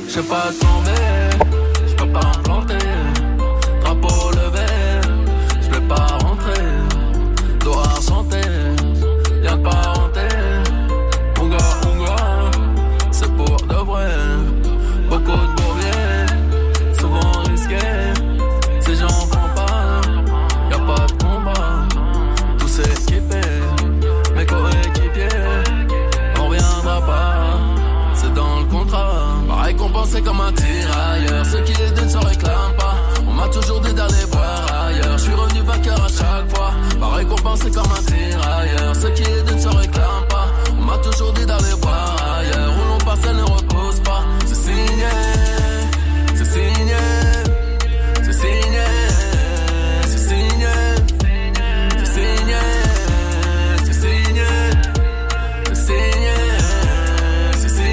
J'sais pas tomber. J'peux pas en planter. Drapeau levé. J'vais pas rentrer. Dois chanter. Y'a de parenté. Onga onga. C'est pour de vrai. Beaucoup de bourbiers. Souvent risqués. Ces gens font pas. Y'a pas de combat. Tout s'équipé. Mes coéquipiers. On reviendra pas. C'est dans le contrat. Pareil qu'on pensait comme un tirailleur. comme un tirailleur. Ce qui est de ne se réclame pas. On m'a toujours dit d'aller voir ailleurs. Où l'on passe, elle ne repose pas. C'est signé, c'est signé, c'est signé, c'est signé, c'est signé, c'est signé, c'est signé, c'est signé, c'est signé.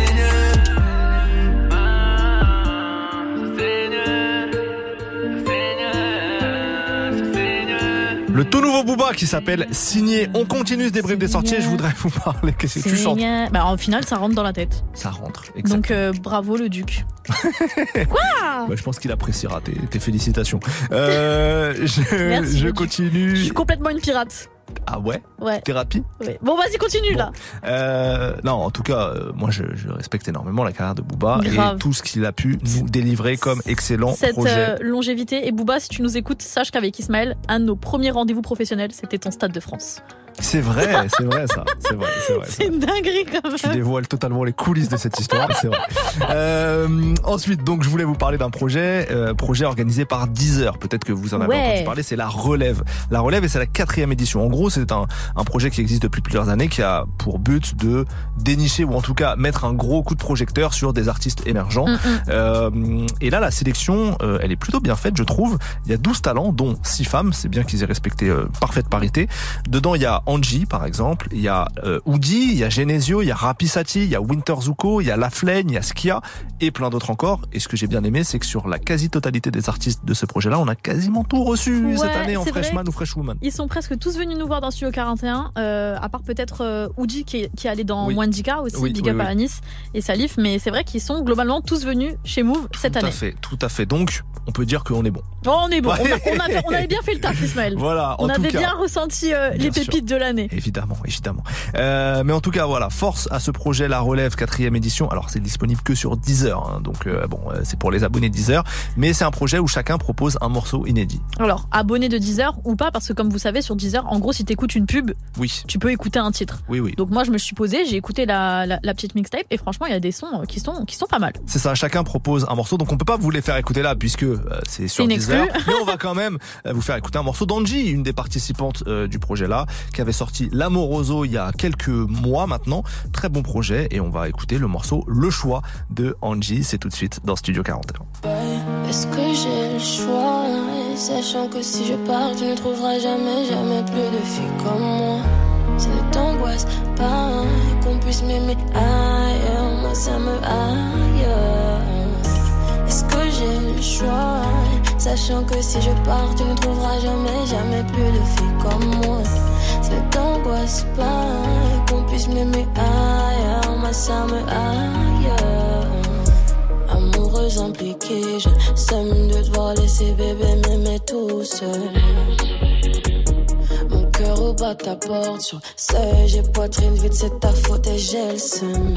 Le tout nouveau Booba qui s'appelle Signé. On continue ce débrief des sorties. Je voudrais vous parler. Qu'est-ce que tu chantes? Bah, en final, ça rentre dans la tête. Ça rentre. Exactement. Donc euh, bravo le Duc. Quoi? Bah, je pense qu'il appréciera tes, tes félicitations. Euh, je, Merci, je continue. Je suis complètement une pirate. Ah ouais, ouais. Thérapie ouais. Bon vas-y continue bon. là euh, Non en tout cas euh, moi je, je respecte énormément la carrière de Booba. Grave. Et tout ce qu'il a pu nous délivrer comme excellent Cette projet Cette euh, longévité. Et Booba, si tu nous écoutes, sache qu'avec Ismaël, un de nos premiers rendez-vous professionnels, c'était ton Stade de France. C'est vrai, c'est vrai ça. C'est vrai, c'est vrai. C'est une dinguerie quand même. Tu dévoiles totalement les coulisses de cette histoire, c'est vrai. Euh, ensuite, donc, je voulais vous parler d'un projet, euh, projet organisé par Deezer. Peut-être que vous en avez ouais. entendu parler. C'est la Relève. La Relève, et c'est la quatrième édition. En gros, c'est un, un projet qui existe depuis plusieurs années, qui a pour but de dénicher ou en tout cas mettre un gros coup de projecteur sur des artistes émergents. Mm-hmm. Euh, et là, la sélection, euh, elle est plutôt bien faite, je trouve. Il y a douze talents, dont six femmes. C'est bien qu'ils aient respecté euh, parfaite parité. Dedans, il y a Angie par exemple, il y a euh, Oudi, il y a Genesio, il y a Rapisati, il y a Winter Zuko, il y a Laflène, il y a Skia et plein d'autres encore. Et ce que j'ai bien aimé, c'est que sur la quasi-totalité des artistes de ce projet-là, on a quasiment tout reçu ouais, cette année en freshman ou freshwoman. Ils sont presque tous venus nous voir dans Studio quarante et un, euh, à part peut-être euh, Oudi qui, qui est allé dans oui. Mwandika aussi, oui, Big oui, Up oui. à Nice et Salif, mais c'est vrai qu'ils sont globalement tous venus chez Mouv' cette tout année. Tout à fait, tout à fait. Donc, on peut dire qu'on est bon. Oh, on est bon, ouais. on, a, on, a fait, on avait bien fait le taf, Ismaël. Voilà, on en avait tout cas, bien ressenti euh, bien les pépites sûr. De l'année. Évidemment, évidemment. Euh, mais en tout cas, voilà, force à ce projet, la Relève, quatrième édition. Alors, c'est disponible que sur Deezer, hein, donc euh, bon, euh, c'est pour les abonnés de Deezer. Mais c'est un projet où chacun propose un morceau inédit. Alors, abonné de Deezer ou pas, parce que comme vous savez, sur Deezer, en gros, si t'écoutes une pub, oui. tu peux écouter un titre. Oui, oui. Donc moi, je me suis posée, j'ai écouté la, la, la petite mixtape et franchement, il y a des sons qui sont, qui sont pas mal. C'est ça, chacun propose un morceau, donc on peut pas vous les faire écouter là, puisque euh, c'est sur Deezer. Mais on va quand même vous faire écouter un morceau d'Angie, une des participantes euh, du projet là, qui avait sorti L'Amoroso il y a quelques mois maintenant. Très bon projet, et on va écouter le morceau Le Choix de Angie. C'est tout de suite dans Studio quarante et un. Ouais, est-ce que j'ai le choix, et sachant que si je pars, tu ne trouveras jamais, jamais plus de filles comme moi. Ça ne t'angoisse pas qu'on puisse m'aimer ailleurs, moi ça me aille. Est-ce que j'ai le choix, sachant que si je pars, tu ne trouveras jamais, jamais plus de filles comme moi. Ça ne t'angoisse pas qu'on puisse m'aimer ailleurs, ma ça me aille. Amoureuse impliquée, je somme de devoir laisser bébé m'aimer tout seul. Mon cœur au bas de ta porte, sur seuil, j'ai poitrine vide, c'est ta faute et j'ai le seum.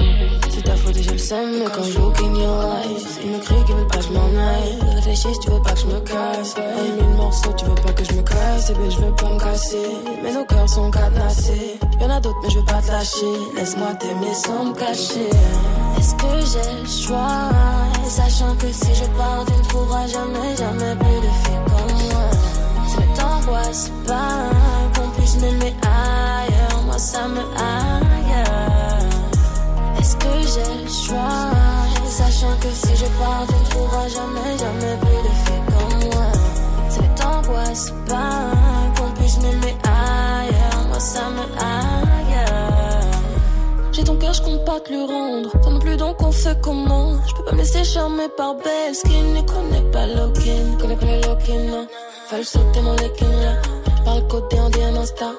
C'est ta faute et j'ai le seum, mais quand je look in your eyes, il me crie qu'il veut pas que je m'en aille. Réfléchis, tu veux pas que je me casse. Un mille morceaux, tu veux pas que je me casse. Et ben je veux pas me casser, mais nos cœurs sont cadenassés. Y'en a d'autres, mais je veux pas te lâcher. Laisse-moi t'aimer sans me cacher. Est-ce que j'ai le choix, et sachant que si je pars, tu ne trouveras jamais, jamais plus de filles comme moi. Ça ne t'angoisse pas qu'on puisse m'aimer ailleurs, moi ça me aille. Est-ce que j'ai le choix, et sachant que si je pars, tu ne trouveras jamais, jamais plus de filles comme moi. Ça ne t'angoisse pas qu'on puisse m'aimer ailleurs, moi ça me aille. J'ai ton cœur, je compte pas te le rendre. Toi non plus, donc on fait comment? Je peux pas me laisser charmer par belle skin. Ne connais pas Logan, connais pas les Logan. Fais le sauter mon legging là. Par le côté on dit un instant.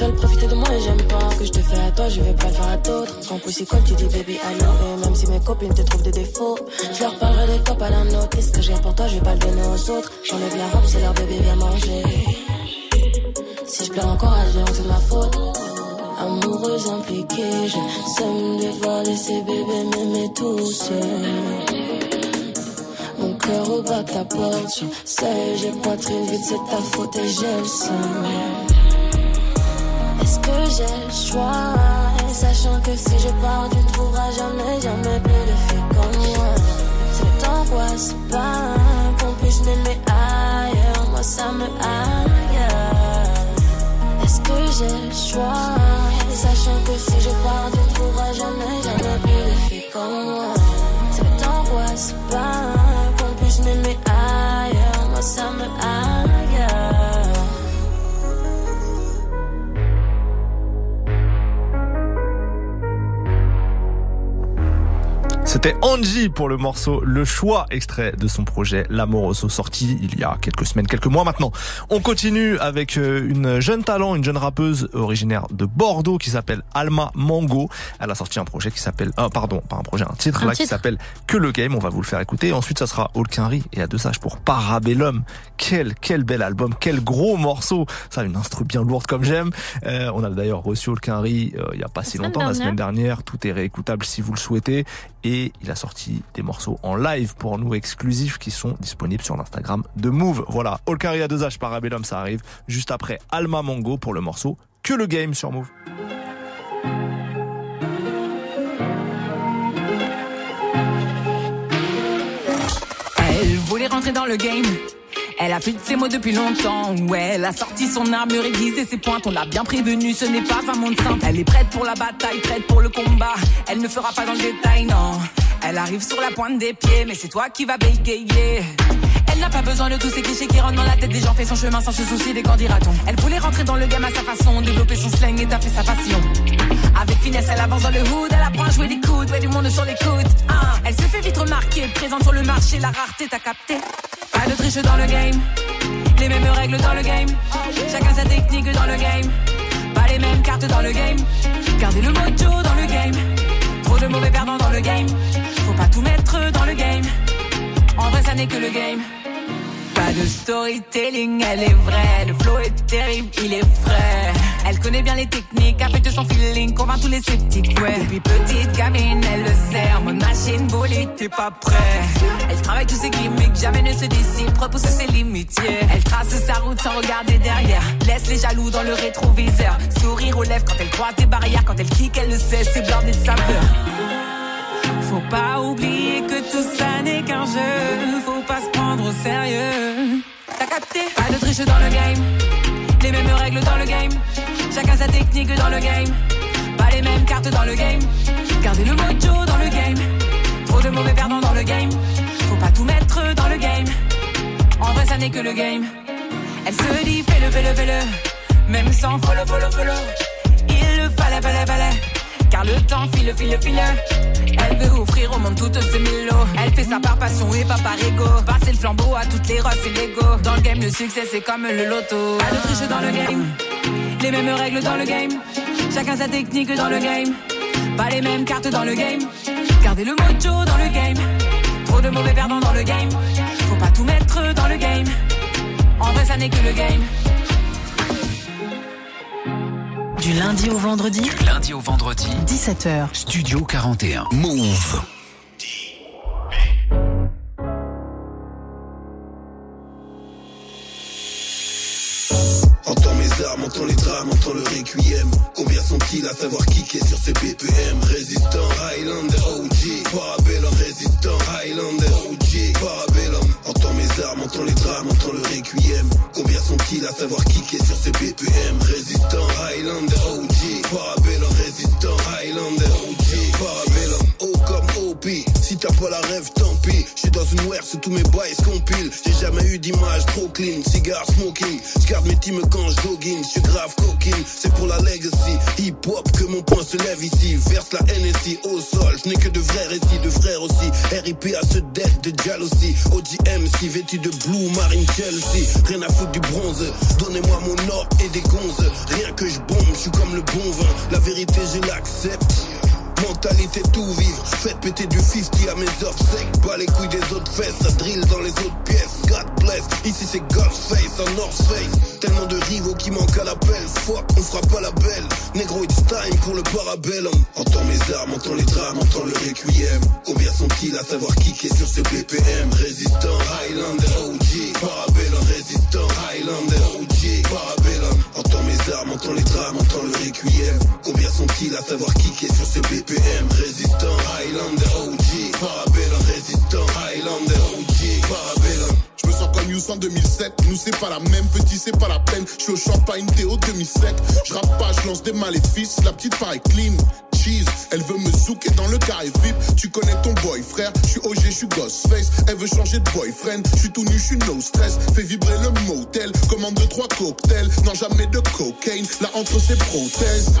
Veulent profiter de moi et j'aime pas. Que je te fais à toi, je vais pas le faire à d'autres. Quand poussi colle, tu dis baby I love. Et même si mes copines te trouvent des défauts, je leur parlerai de toi, pas d'un autre. Qu'est-ce que j'ai pour toi, je vais pas le donner aux autres. J'enlève la robe, c'est leur bébé, viens manger. Si je pleure encore, je vais en de ma faute. Amoureuse impliquée, je somme de voir laisser bébé m'aimer tout seul. Mon cœur au bas de ta porte, je sais, j'ai poitrine vide, c'est ta faute et j'ai le seum. Est-ce que j'ai le choix, et sachant que si je pars, tu ne trouveras jamais, jamais plus de filles comme moi. Ça ne t'angoisse pas qu'on puisse m'aimer ailleurs, moi ça me aille. Est-ce que j'ai choix. Sachant que si je pars, tu trouveras jamais, jamais plus de filles comme moi. Ça t'angoisse pas qu'on puisse m'aimer ailleurs. Moi ça me ailleurs. C'était Angie pour le morceau Le Choix, extrait de son projet L'Amoroso, sorti il y a quelques semaines, quelques mois maintenant. On continue avec une jeune talent, une jeune rappeuse originaire de Bordeaux qui s'appelle Alma Mango. Elle a sorti un projet qui s'appelle, ah, pardon, pas un projet, un titre un là titre. qui s'appelle Que le Game. On va vous le faire écouter. Et ensuite, ça sera Olkinry et à deux sages pour Parabellum. Quel, quel bel album, quel gros morceau. Ça, une instru bien lourde comme j'aime. Euh, on a d'ailleurs reçu Olkinry euh, il y a pas la si longtemps, dernière. la semaine dernière. Tout est réécoutable si vous le souhaitez. Et il a sorti des morceaux en live pour nous exclusifs qui sont disponibles sur l'Instagram de Mouv'. Voilà, Olkinry à deux H Parabellum, ça arrive juste après Alma Mango pour le morceau Que le Game sur Mouv'. Elle voulait rentrer dans le game. Elle a fait de ses mots depuis longtemps. Ouais, elle a sorti son armure, aiguisé ses pointes. On l'a bien prévenue, ce n'est pas un monde simple. Elle est prête pour la bataille, prête pour le combat. Elle ne fera pas dans le détail, non. Elle arrive sur la pointe des pieds, mais c'est toi qui vas bégayer. Elle n'a pas besoin de tous ces clichés qui rentrent dans la tête des gens. Fait son chemin sans se soucier des grands dira-t-on. Elle voulait rentrer dans le game à sa façon, développer son slang et taffer sa passion. Avec finesse, elle avance dans le hood. Elle apprend à jouer des coudes, ouais, du monde sur les coudes. Ah, elle se fait vite remarquer, présente sur le marché. La rareté, t'as capté. Pas de triche dans le game, les mêmes règles dans le game. Chacun sa technique dans le game, pas les mêmes cartes dans le game. Gardez le mojo dans le game, trop de mauvais perdants dans le game. Faut pas tout mettre dans le game, en vrai ça n'est que le game. Pas de storytelling, elle est vraie. Le flow est terrible, il est frais. Elle connaît bien les techniques, a fait de son feeling, convainc tous les sceptiques, ouais. Depuis petite gamine, elle le sert. Mon machine bully, t'es pas prêt. Elle travaille tous ses gimmicks, jamais ne se décide, repousse ses limites, yeah. Elle trace sa route sans regarder derrière. Laisse les jaloux dans le rétroviseur. Sourire aux lèvres quand elle croise tes barrières. Quand elle kick, elle le sait, c'est blindé de saveur. Faut pas oublier que tout ça n'est qu'un jeu. Faut pas se prendre au sérieux. T'as capté? Pas de triche dans le game. Les mêmes règles dans le game. Chacun sa technique dans le game. Pas les mêmes cartes dans le game. Gardez le mojo dans le game. Trop de mauvais perdants dans le game. Faut pas tout mettre dans le game. En vrai ça n'est que le game. Elle se dit fais-le, fais-le, fais-le. Même sans follow, follow, follow. Il le fallait, fallait, fallait. Car le temps file, file, file. Elle veut offrir au monde toutes ses mélos. Elle fait sa part passion et pas par égo. Passer le flambeau à toutes les roses et l'ego. Dans le game le succès c'est comme le loto. Pas de triche dans le game. Les mêmes règles dans le game. Chacun sa technique dans le game. Pas les mêmes cartes dans le game. Gardez le mojo dans le game. Trop de mauvais perdants dans le game. Faut pas tout mettre dans le game. En vrai ça n'est que le game. Du lundi au vendredi. Du lundi au vendredi. dix-sept heures. Studio quarante et un. Mouv'. Entends mes armes, entends les drames, entends le requiem. Combien sont-ils à savoir kicker sur ces B P M? Résistant Highlander O G. Parabellum. Résistant Highlander O G. Parabellum. Entends mes armes, entends les drames, entends le requiem. Combien sont-ils à savoir kicker sur ces B P M? Résistant Highlander O G. Parabellum. Résistant Highlander O G. Parabellum. O comme O P. Si t'as pas la rêve, tant pis. J'suis dans une ware, c'est tous mes bails compile. J'ai jamais eu d'image trop clean. Cigare smoking. J'garde mes teams quand j'doguine. J'suis grave coquine. C'est pour la legacy. Hip hop que mon point se lève ici. Verse la N S I au sol. J'n'ai que de vrais récits, de frères aussi. R I P à ce dead de jalousie. O G M C vêtu de blue marine Chelsea. Rien à foutre du bronze. Donnez-moi mon or et des gonzes. Rien que j'bombe, j'suis comme le bon vin. La vérité je l'accepte. Mentalité tout vivre, faites péter du fils qui a mes obsèques. Bas les couilles des autres fesses, ça drill dans les autres pièces. God bless, ici c'est God's face, en North Face. Tellement de rivaux qui manquent à l'appel. Fuck, on frappe à la belle. Negro it's time pour le Parabellum. Entends mes armes, entends les drames, entends le requiem. Combien sont-ils à savoir kicker sur ces B P M? Résistant Highlander O G. Parabellum. Résistant Highlander O G. Parabellum. Entends mes armes, entends les drames, entends le requiem. Combien sont-ils à savoir kicker sur ces B P M? B P M, résistant, Highlander O G. Parabellum, résistant, Highlander O G. Parabellum. Je me sens comme News en deux mille sept. Nous c'est pas la même, petit c'est pas la peine. J'suis au champagne, t'es au demi-sec. J'rappe pas, j'lance des maléfices. La petite paraît clean. Elle veut me zouker dans le carré V I P. Tu connais ton boy frère, je suis O G, je suis Ghostface. Elle veut changer de boyfriend, je suis tout nu, je suis no stress. Fais vibrer le motel, commande deux trois cocktails. Non jamais de cocaine, là entre ses prothèses.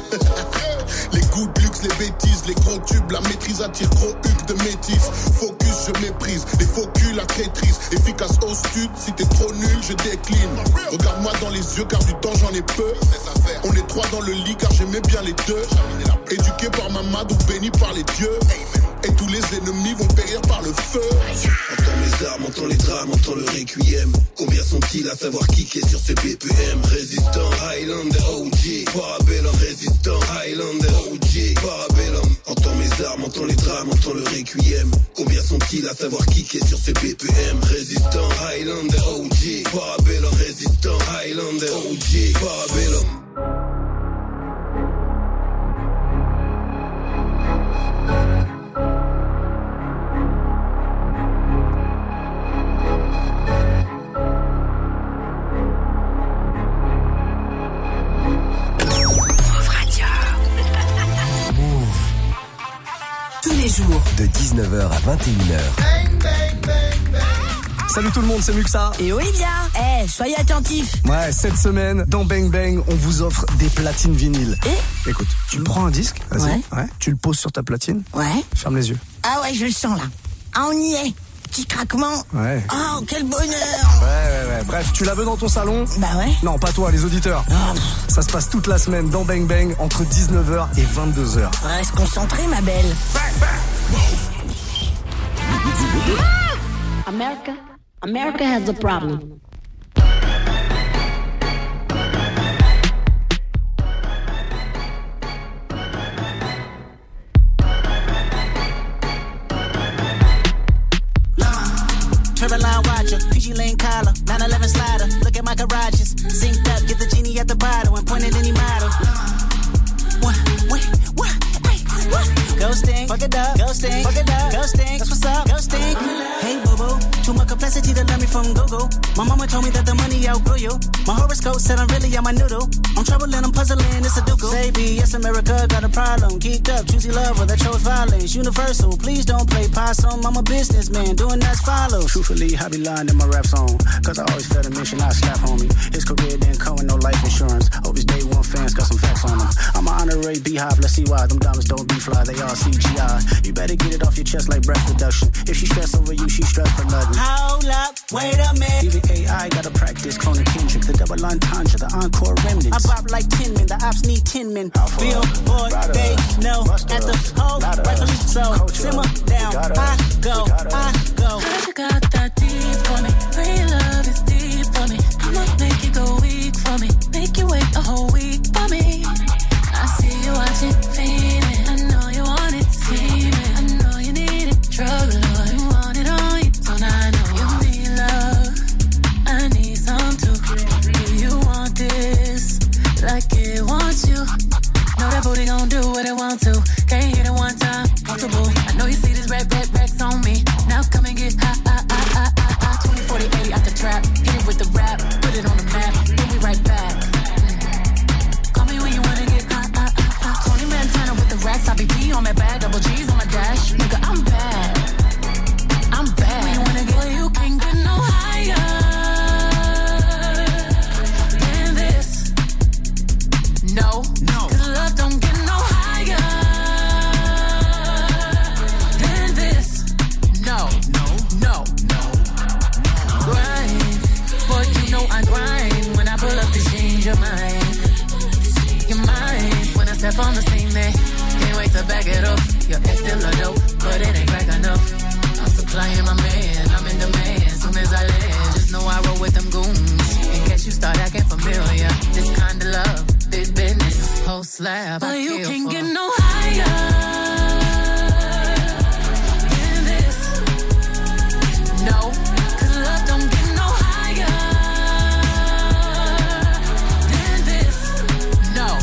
Les goûts de luxe, les bêtises, les gros tubes. La maîtrise attire gros huc de métis. Focus, je méprise, les faux culs, la traîtrise. Efficace au stud, si t'es trop nul, je décline. Regarde-moi dans les yeux car du temps j'en ai peu. On est trois dans le lit car j'aimais bien les deux. Éduqué par ma mad ou béni par les dieux. Et tous les ennemis vont périr par le feu. Entends les armes, entends les drames, entends le requiem. Combien sont-ils à savoir qui est sur ces B P M? Résistant Highlander O G, Parabellum. Résistant Highlander O G, Parabellum. Entends mes armes, entends les drames, entends le requiem. Combien sont-ils à savoir qui est sur ces B P M? Résistant Highlander O G, Parabellum. Résistant Highlander O G, Parabellum. De dix-neuf heures à vingt et une heures. Bang, bang, bang, bang. Salut tout le monde, c'est Muxa. Et Olivia. Eh, hey, soyez attentifs. Ouais, cette semaine, dans Bang Bang, on vous offre des platines vinyles. Et écoute, tu prends un disque, vas-y. Ouais. Ouais, tu le poses sur ta platine. Ouais. Ferme les yeux. Ah ouais, je le sens là. Ah, on y est. Petit craquement. Ouais. Oh, quel bonheur. Ouais, ouais, ouais. Bref, tu la veux dans ton salon? Bah ouais. Non, pas toi, les auditeurs. Oh. Ça se passe toute la semaine dans Bang Bang entre dix-neuf heures et vingt-deux heures. Reste concentrée, ma belle. Bang, bang. America, America has a problem. Line watcher, P G Lane collar, nine eleven slider. Look at my garages, synced up, get the genie at the bottle and point at any model. What, what, what, what, what? Ghosting, fuck it up, ghosting, fuck it up, ghosting. That's what's up, ghosting. Hey, Bobo, too much complexity to learn me from Google. My mama told me that the money outgrew you. My horoscope said I'm really on my noodle. I'm troubling, I'm puzzling, it's a duco. Baby, yes, America got a problem. Geeked up, choosy lover that chose violence. Universal, please don't play possum. I'm a businessman, doing as follows. Truthfully, I be lying in my rap song. Cause I always fail to mention I slap homie. His career didn't come with no life insurance. Hope his day one fans got some facts on them. I'm an honorary beehive, let's see why. Them diamonds don't be fly, they all C G I. You better get it off your chest like breath reduction. If she stress over you, she stress for nothing. Hold up, wait a minute. Even A I gotta practice cloning Kendrick. The double entendre, the encore remnants. I bop like ten men, the ops need ten men. Billboard, they us. Know. Buster at the hole, rightfully so. Culture. Simmer down, I go, I go. Cause you got that deep for me. Real love is deep for me. I'ma make you go weak for me. Make you wait a whole week for me. I see you watching, feeling. I know you want it, see me. I know you need it, trouble. You want it all, you don't, I know. You need love, I need some too. Do you want this, like it wants you? Know that booty gon' do what it want to. Can't hit it one time, multiple. I know you see this red, red, racks on me. Now come and get high, high, high, high, high, high. twenty, forty, eighty out the trap. Hit it with the rap, put it on the map. Then we right back. Racks, I be D on my bag, double G's on my dash. Nigga, I'm bad. I'm bad. When you wanna get, well, you can't get no higher than this. No, no. Cause love don't get no higher than this. No, no, no, no. Grind, boy, you know I grind. When I pull up to change your mind, your mind. When I step on the scene, they. Wait to back it up. Your ex still a dope, but it ain't crack enough. I'm supplying my man, I'm in demand. Soon as I land, just know I roll with them goons. In case you start acting familiar, this kind of love, big business, whole slab. But I you can't for. Get no higher than this. No, 'cause love don't get no higher than this. No.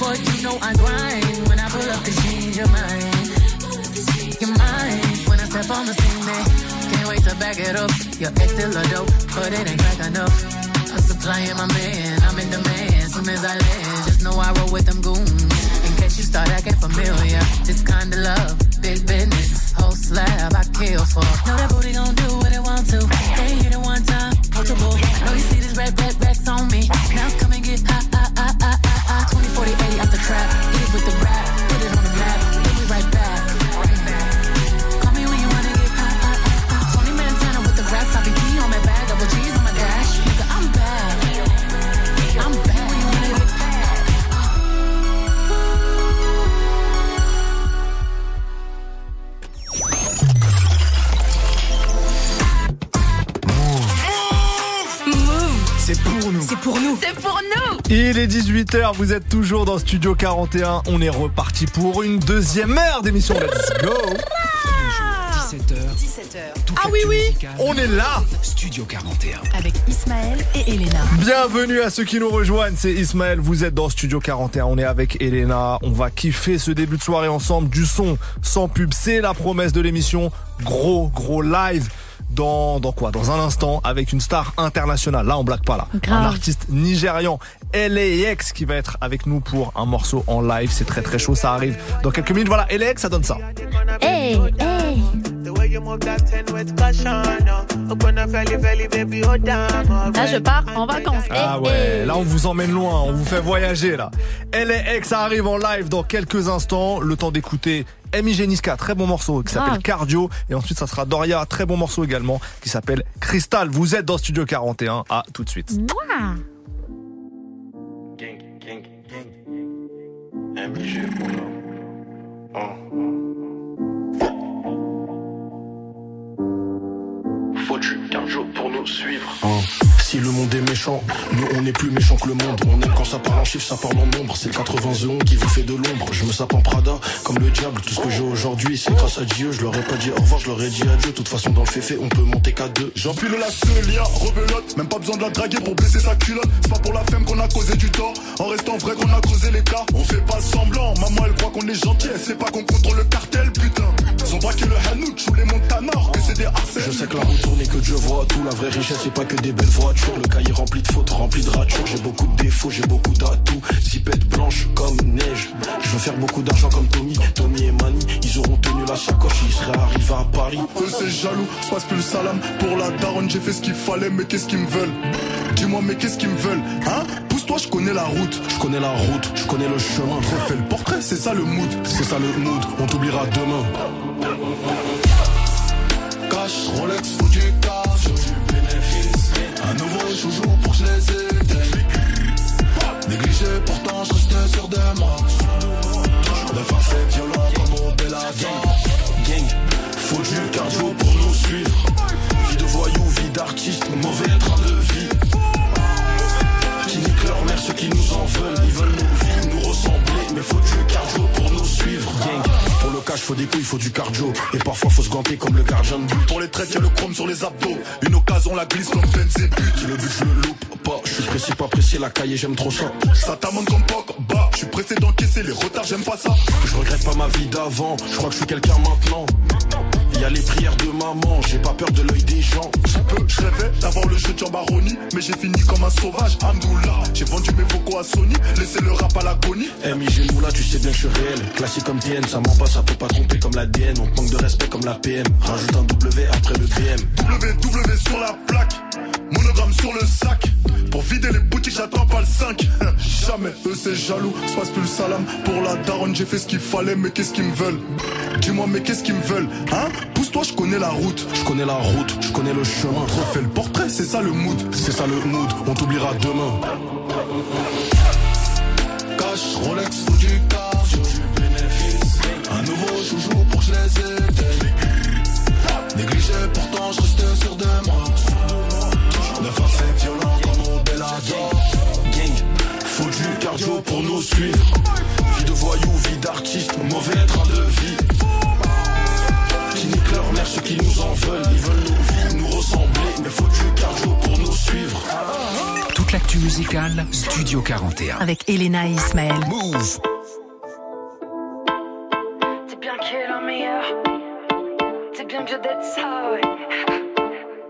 But you know I grind when I pull up to change your mind. Your mind when I step on the scene. it up. You're acting a dope, but it ain't crack enough. I'm supplying my man, I'm in demand. Soon as I land, just know I roll with them goons. You start acting familiar. This kind of love, big business, whole slab I kill for. Know that booty gon' do what it want to. They hit it one time, multiple. Know you see this red, red, racks on me. Now come and get high, high, high, high, high, high. twenty forty-eight out the trap, hit it with the rap, put it on the map, then we right back. Call me when you wanna get high, high, high, high. Tony Montana with the raps, I be P on my bag, double G's on my dash. Nigga, I'm back, I'm back. C'est pour nous. C'est pour nous. C'est pour nous. Il est dix-huit heures, vous êtes toujours dans Studio quarante et un. On est reparti pour une deuxième heure d'émission. Let's go. dix-sept heures. Ah oui, oui, on est là. Studio quarante et un. Avec Ismaël et Elena. Bienvenue à ceux qui nous rejoignent. C'est Ismaël, vous êtes dans Studio quarante et un. On est avec Elena. On va kiffer ce début de soirée ensemble. Du son sans pub. C'est la promesse de l'émission. Gros, gros live. Dans, dans quoi ? Dans un instant, avec une star internationale. Là, on blague pas, là. Grave. Un artiste nigérian, L A X, qui va être avec nous pour un morceau en live. C'est très, très chaud. Ça arrive dans quelques minutes. Voilà, L A X, ça donne ça. Hey, hey. Là, je pars en vacances. Ah ouais, là, on vous emmène loin. On vous fait voyager, là. L A X, ça arrive en live dans quelques instants. Le temps d'écouter M I G Niska, très bon morceau qui s'appelle ah. Cardio. Et ensuite ça sera Doria, très bon morceau également qui s'appelle Cristal. Vous êtes dans Studio quarante et un, à tout de suite. Mouah. Gang, gang, gang. M I G oh. Faut-tu qu'un jour pour nous suivre oh. Si le monde est méchant, nous on est plus méchant que le monde. On aime quand ça parle en chiffres, ça parle en nombre. C'est le quatre-vingt-onze qui vous fait de l'ombre. Je me sape en Prada, comme le diable. Tout ce que j'ai aujourd'hui, c'est grâce à Dieu. Je leur ai pas dit au revoir, je leur ai dit adieu. De toute façon, dans le féfé, on peut monter qu'à deux. J'empile la seule, rebelote. Même pas besoin de la draguer pour blesser sa culotte. C'est pas pour la femme qu'on a causé du tort. En restant vrai qu'on a creusé les cas. On fait pas semblant, maman elle croit qu'on est gentil. Elle sait pas qu'on contrôle le cartel, putain. Ils ont braqué le Hanout, ou les Montanards, que c'est des harcèles. Je sais que la route tourne et que Dieu voit tout. La vraie richesse, c'est pas que des belles voix. Le cahier rempli de fautes, rempli de ratures. J'ai beaucoup de défauts, j'ai beaucoup d'atouts. Zipette blanche comme neige. Je veux faire beaucoup d'argent comme Tommy. Tommy et Mani, ils auront tenu la sacoche. Ils seraient arrivés à Paris. Eux c'est jaloux, je passe plus le salam. Pour la daronne j'ai fait ce qu'il fallait. Mais qu'est-ce qu'ils me veulent? Dis-moi mais qu'est-ce qu'ils me veulent? Hein? Pousse-toi, je connais la route. Je connais la route, je connais le chemin. Je refais le portrait, c'est ça le mood. C'est ça le mood, on t'oubliera demain. Cash, Rolex, faut du cash. Faut du bénéfice. Un nouveau joujou pour que je les évite. Négligé pourtant je reste sur des mains. La fin c'est violent comme on paie la gang. Gang, faut du cardio pour nous suivre. Vie de voyou, vie d'artiste, mauvais train de vie. Qui nique leur mère, ceux qui nous en veulent. Ils veulent nos vies, nous ressembler. Mais faut du cardio pour nous suivre. Gang, pour le cash faut des couilles, faut du cardio. Et parfois faut se ganter comme le gardien de but. Pour les traits y'a le chrome sur les abdos. Une occasion la glisse comme Benzé but. Le but je le loupe pas, je suis pressé pas pressé. La cahier j'aime trop ça. Ça t'amende comme Pogba. Je suis pressé d'encaisser les retards, j'aime pas ça. Je regrette pas ma vie d'avant, je crois que je suis quelqu'un maintenant. Y'a les prières de maman, j'ai pas peur de l'œil des gens. J'ai peu, je rêvais d'avoir le jeu de Jean Baroni. Mais j'ai fini comme un sauvage, Amdoula. J'ai vendu mes vocaux à Sony, laissez le rap à l'agonie. M I G Moula, tu sais bien que je suis réel. Classique comme T N, ça ment pas, ça peut pas tromper comme l'A D N. On te manque de respect comme la P M. Rajoute un W après le P M. W W sur la plaque, monogramme sur le sac. Pour vider les boutiques, j'attends pas le cinq. Jamais, eux c'est jaloux, se passe plus le salam. Pour la daronne, j'ai fait ce qu'il fallait, mais qu'est-ce qu'ils me veulent? Dis-moi, mais qu'est-ce qu'ils me veulent? Hein? Pousse-toi, je connais la route. Je connais la route, je connais le chemin. Je refais le portrait, c'est ça le mood. C'est ça le mood, on t'oubliera demain. Cash, Rolex, faut du cash. Faut du bénéfice. Un nouveau joujou pour que je les aide. Négligé, pourtant je reste sur des moi. La fin c'est violent comme mon bel gang. Faut du cardio pour nous suivre. Vie de voyou, vie d'artiste, mauvais train de vie. Qui nique leur mère, ceux qui nous en veulent. Ils veulent nos vies, nous ressembler. Mais faut du cardio pour nous suivre. Toute l'actu musicale, Studio quarante et un. Avec Elena et Ismaël. Mouv'. C'est bien qu'il est la meilleure. C'est bien mieux d'être ça, ouais.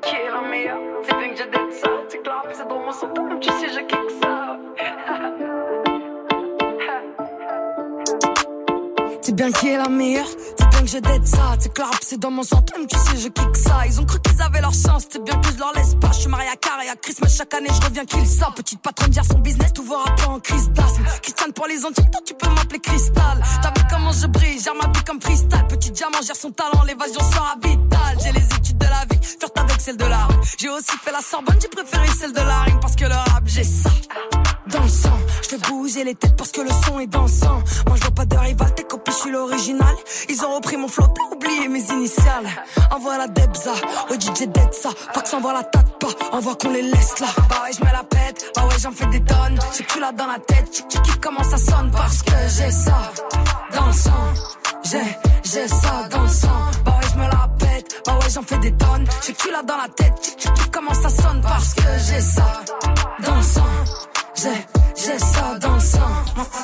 qui est la meilleure. C'est bien que j'ai d'être ça. C'est clair, c'est drôle, on s'entend, même tu sais, je kick ça. C'est bien qui est la meilleure, c'est bien que je dette ça. C'est clair, c'est dans mon sang, même tu sais, je kick ça. Ils ont cru qu'ils avaient leur chance, c'est bien que je leur laisse pas. Je suis marié à Car et à Chris, mais chaque année je reviens kill ça. Petite patronne gère son business, tout va rapper en crise d'asthme. Christiane pour les antiques, toi tu peux m'appeler Cristal. T'as vu comment je brille, j'ai ma vie comme Cristal. Petit diamant gère son talent, l'évasion sera vitale. J'ai les études de la vie, flirte avec celle de la rue. J'ai aussi fait la Sorbonne, j'ai préféré celle de la rime. Parce que le rap, j'ai ça dans le sang. Je fais bouger les têtes parce que le son est dansant. Moi je vois pas de rival, tes copies, je suis l'original. Ils ont repris mon flow, t'as oublié mes initiales. Envoie la Debza, au D J Debza. Fax envoie la Tatpa, envoie qu'on les laisse là. Bah ouais je me la pète, bah ouais j'en fais des tonnes. J'ai que là dans la tête, tu kiffes comment ça sonne. Parce que j'ai ça dans le sang. J'ai, j'ai ça dans le sang. Bah ouais je me la pète, bah ouais j'en fais des tonnes. J'ai que là dans la tête, tu kiffes comment ça sonne. Parce que j'ai ça dans le sang. J'ai, j'ai ça dans le sang.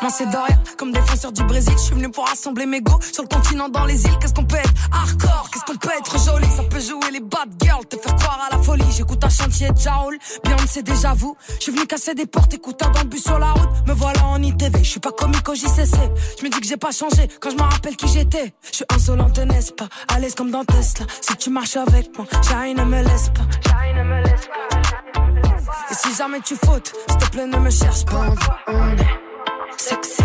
Moi c'est de rien, comme défenseur du Brésil. Je suis venu pour rassembler mes go sur le continent, dans les îles. Qu'est-ce qu'on peut être hardcore, qu'est-ce qu'on peut être joli. Ça peut jouer les bad girls, te faire croire à la folie. J'écoute un chantier de Jaoul, bien on sait déjà vous. Je suis venu casser des portes, écoute un bus sur la route. Me voilà en I T V, je suis pas comique au J C C. Je me dis que j'ai pas changé, quand je me rappelle qui j'étais. Je suis insolente, n'est-ce pas, à l'aise comme dans Tesla. Si tu marches avec moi, Shari ne me laisse pas. Shari ne me laisse pas. Et si jamais tu fautes, s'il te plaît ne me cherche pas. On est sexy,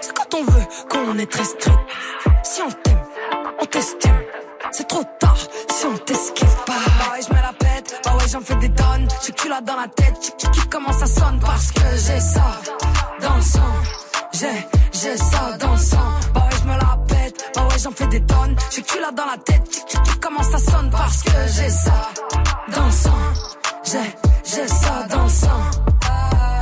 c'est quand on veut qu'on est très strict. Si on t'aime, on t'estime. C'est trop tard si on t'esquive pas. Bah ouais je me la pète, bah ouais j'en fais des tonnes. J'ai que là dans la tête, tu kiffes comment ça sonne. Parce que j'ai ça dans le sang. J'ai, j'ai ça dans le sang. Bah ouais je me la pète, bah ouais j'en fais des tonnes. J'ai que là dans la tête, tu kiffes comment ça sonne. Parce que j'ai ça dans le sang. J'ai, j'ai ça dans le sang. Ah.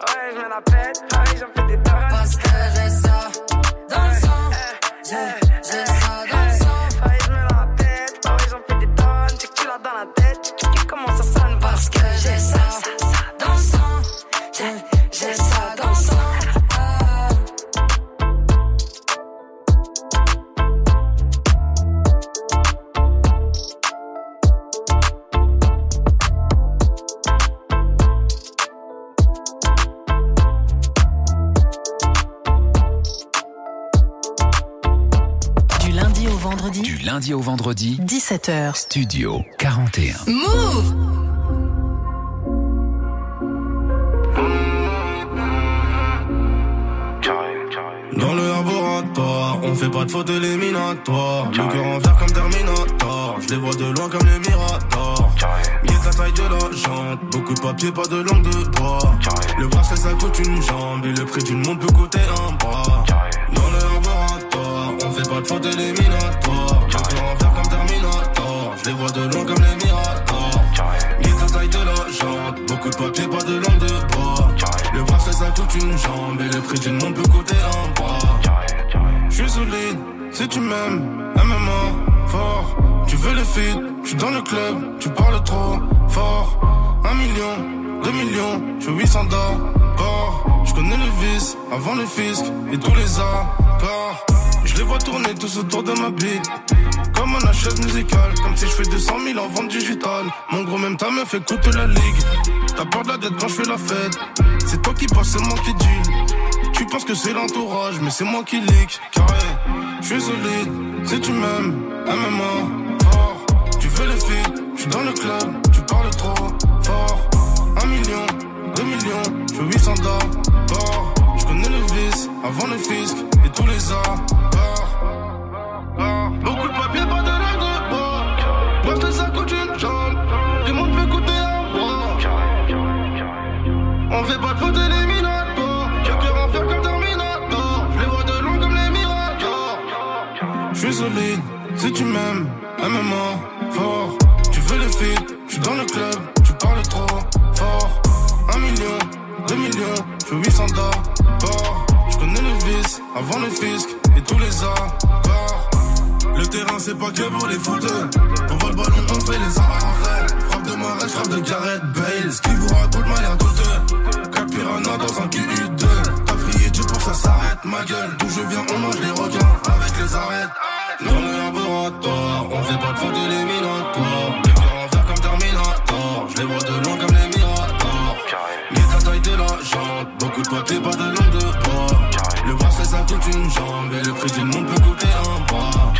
Ouais, je me la pète, ah, j'en fais des paroles. Parce que j'ai ça dans le sang. J'ai, j'ai ça dans le sang. Ah, je me la pète, ah, j'en fais des tonnes. J'ai que tu l'as dans la tête, tu sais comment ça sonne. Parce que j'ai ça dans le sang. J'ai, j'ai ça dans le sang. Vendredi. Du lundi au vendredi, dix-sept heures, Studio quarante et un. Mouv'. Dans le laboratoire, on fait pas de fautes éliminatoires. Le cœur en verre comme Terminator, je les vois de loin comme les miradors. Mieux de la taille de la jante, beaucoup de papier, pas de langue de bois. Le bracelet ça coûte une jambe et le prix d'une montre peut coûter un bras. Dans le laboratoire, on fait pas de faute éliminatoire. Je peux en faire comme Terminator. Je les vois de loin comme les miradors. Guise la taille de la jante, beaucoup de papier, pas de langue de bois. Le bracelet ça coûte une jambe et le prix d'une montre peut coûter un bras. Je suis solide, si tu m'aimes, M M A, fort. Tu veux le feed, je suis dans le club. Tu parles trop fort. Un million, deux millions, je veux huit cents dollars. Je connais le vice, avant le fisc et tous les accords. Je les vois tourner tous autour de ma bite, comme un achève musicale. Comme si je fais deux cent mille en vente digitale. Mon gros, même ta meuf écoute la ligue. T'as peur de la dette quand je fais la fête. C'est toi qui passe, c'est moi qui deal. Tu penses que c'est l'entourage, mais c'est moi qui leak. Carré, je suis solide, si tu m'aimes, M M A, fort. Tu veux les filles, je suis dans le club, tu parles trop fort. Un million, deux millions, je veux huit cents dollars. Je connais le vice, avant le fisc et tous les arts. Beaucoup de papier, pas de l'air de bois. Bracelet, ça coûte une jambe. Du monde peut coûter un bras. On fait pas de faute éliminatoire. Quelqu'un en faire comme Terminator. Je les vois de loin comme les miradors. Je suis solide, si tu m'aimes, M M A, fort. Tu veux les filles, je suis dans le club, tu parles trop fort. Un million, deux millions, je veux huit cents dollars. Je connais le vice, avant le fisc et tous les accords. Le terrain c'est pas que pour les fouteux. On voit le ballon, on fait les arrêts. Frappe de Marais, frappe de Gareth Bale. Ce qui vous raconte m'a l'air douteux. Quatre piranhas dans un Q U deux. T'as prié Dieu pour que ça s'arrête, ma gueule. D'où je viens, on mange les requins avec les arêtes. Dans le laboratoire, moi de loin comme les miradors. Mieux que la taille de la jambe. Beaucoup de papier, pas de long de bras. Le bracelet ça coûte une jambe. Et le prix du monde peut coûter un bras.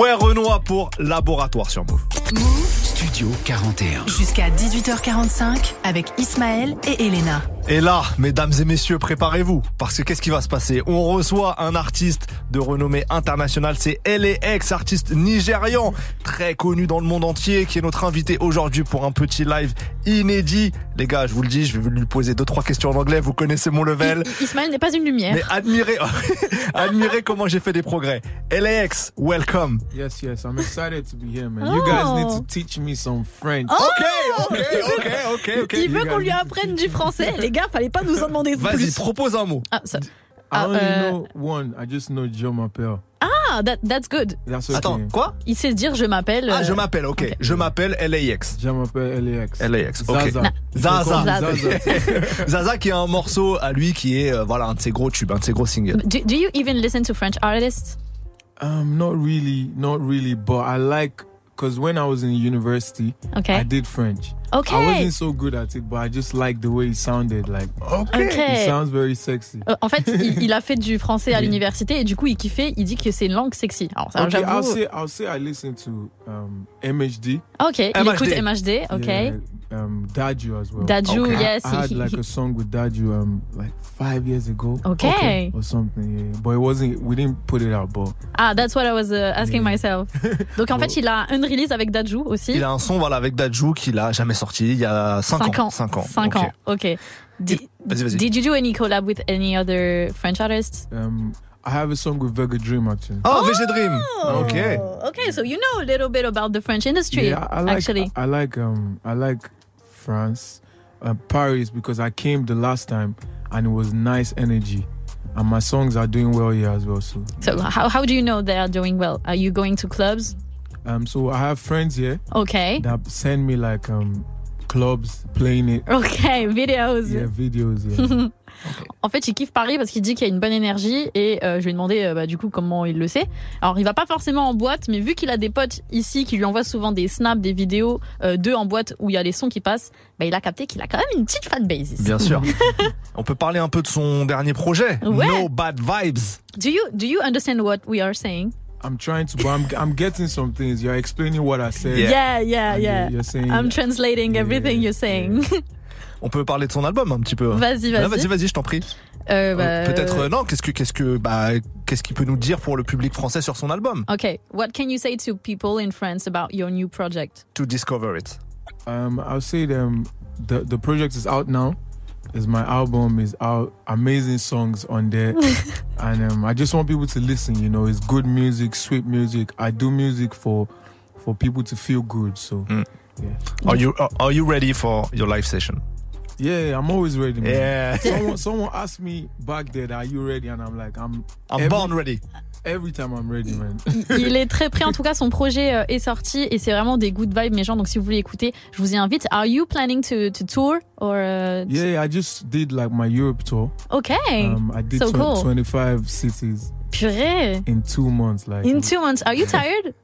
Ouais, Renoir pour Laboratoire sur Mouv'. Mouv' Studio quarante et un. Jusqu'à dix-huit heures quarante-cinq avec Ismaël et Elena. Et là, mesdames et messieurs, préparez-vous. Parce que qu'est-ce qui va se passer? On reçoit un artiste de renommée internationale. C'est L A X, artiste nigérian, très connu dans le monde entier, qui est notre invité aujourd'hui pour un petit live inédit. Les gars, je vous le dis, je vais lui poser deux, trois questions en anglais. Vous connaissez mon level. I- I- Ismaël n'est pas une lumière. Mais admirez, admirez comment j'ai fait des progrès. L A X, welcome. Yes, yes, I'm excited to be here, man. Oh. You guys need to teach me some French. Oh. Ok, ok, ok, ok, ok. Il veut qu'on lui apprenne du français. Les gars, fallait pas nous en demander plus. Vas-y, propose un mot. Ah, ça. Ah, I only euh... know one. I just know je m'appelle. Ah, that, that's good. That's okay. Attends, quoi? Il sait dire je m'appelle. Euh... Ah, je m'appelle, ok. okay. Je m'appelle L A X. Je m'appelle L A X. L A X, ok. Zaza. Zaza. Zaza. Zaza qui a un morceau à lui qui est, euh, voilà, un de ses gros tubes, un de ses gros singles. Do, do you even listen to French artists? Um, not really, not really, but I like, because when I was in university, okay. I did French. Okay. I wasn't so good at it, but I just liked the way it sounded. Like, okay. okay. It sounds very sexy. Euh, en fait, il, il a fait du français à l'université et du coup, il kiffait. Il dit que c'est une langue sexy. Alors, ça, okay, j'avoue. I'll say, I'll say I listen to um, M H D. Okay. Il écoute M H D. Okay. Yeah, um, Daju as well. Daju, okay. yes. I, I had like a song with Daju um, like five years ago. Okay. okay. Or something. Yeah. But it wasn't. We didn't put it out. But ah, that's what I was uh, asking yeah. myself. Donc en fait, il a une release avec Daju aussi. Il a un son voilà avec Daju qu'il a jamais sorti il y a cinq ans. cinq ans. cinq ans. Okay. Did, vas-y, vas-y. Did you do any collab with any other French artists? Um, I have a song with Vega Dream actually. Oh, oh Vega Dream. Okay. Okay, so you know a little bit about the French industry. Yeah, I like, actually. I, I like um I like France, uh, Paris because I came the last time and it was nice energy. And my songs are doing well here as well so. So how how do you know they are doing well? Are you going to clubs? Um, so I have friends here. Okay. That send me like um, clubs playing it. Okay, videos. Yeah, videos. Yeah. Okay. En fait, il kiffe Paris parce qu'il dit qu'il y a une bonne énergie et euh, je lui ai demandé euh, bah, du coup comment il le sait. Alors, il va pas forcément en boîte, mais vu qu'il a des potes ici qui lui envoient souvent des snaps, des vidéos euh, d'eux en boîte où il y a les sons qui passent, bah, il a capté qu'il a quand même une petite fanbase ici. Bien sûr. On peut parler un peu de son dernier projet. Ouais. No Bad Vibes. Do you do you understand what we are saying? I'm trying to, but I'm, I'm getting some things. You're explaining what I said. Yeah, yeah, yeah. You're, you're saying, I'm translating yeah, everything yeah, you're saying. Yeah. On peut parler de son album un petit peu. Vas-y, vas-y. Ah, vas-y, vas-y, je t'en prie. Euh, bah, euh, peut-être euh... non. Qu'est-ce que, qu'est-ce que, bah, qu'est-ce qu'il peut nous dire pour le public français sur son album? Okay. What can you say to people in France about your new project? To discover it. Um, I'll say them. The the project is out now. Is my album is out, amazing songs on there, and um, I just want people to listen. You know, it's good music, sweet music. I do music for for people to feel good. So, mm. yeah. Are you are you ready for your live session? Yeah, I'm always ready. Man. Yeah. Someone someone asked me back there, "Are you ready?" And I'm like, "I'm I'm every- born ready." Every time I'm ready, man. Il est très prêt. En tout cas, son projet est sorti et c'est vraiment des good vibes, mes gens. Donc, si vous voulez écouter, je vous y invite. Are you planning to, to tour or? Uh, to... Yeah, I just did like my Europe tour. Okay. Um, I did so tw- cool. twenty-five cities. Purée. In two months, like. In two months, are you tired?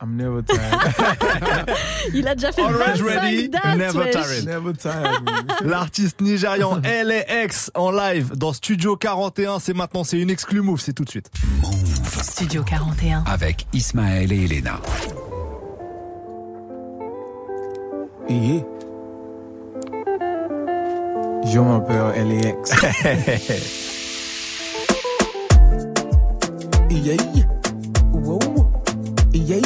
I'm never tired. Il a déjà fait vingt-cinq dates, never tired. Never tired. L'artiste nigérian L A X en live dans Studio quarante et un. C'est maintenant, c'est une exclu Mouv', c'est tout de suite. Mouv'. Studio quarante et un. Avec Ismaël et Elena. Yeah. Je m'appelle L A X. yeah. Wow. Yeah.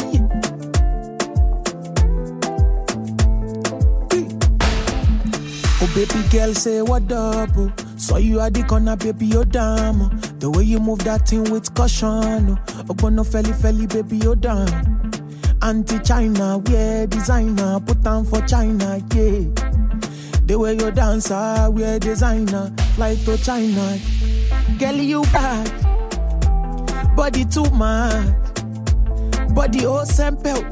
Oh, baby girl, say what up? Oh. Saw you at the corner, baby, you're damn. Oh. The way you move that thing with caution. Oh, oh no, felly, felly, baby, you're damn. Anti-China, we're designer. Put on for China, yeah. The way you dancer, we're designer. Fly to China. Girl, you bad. Body too much. Body oh simple,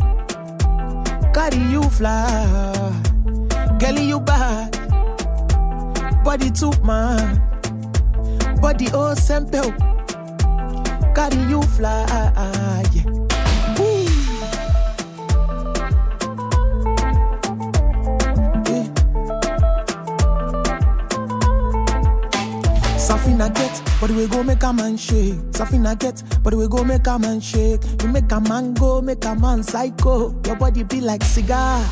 carry you fly, girl you bad. Body too man, body oh simple, carry you fly. Yeah. but we go make a man shake. Something I get, but we go make a man shake. You make a man go, make a man psycho. Your body be like cigar.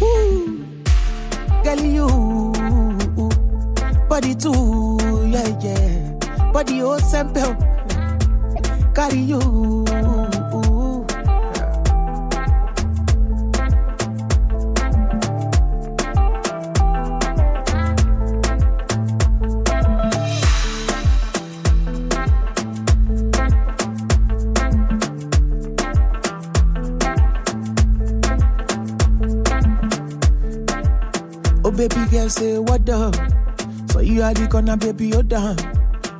Ooh, girl you, body too, yeah yeah. Body oh simple, carry you. Baby girl say what up? So you are the corner, baby, you're done.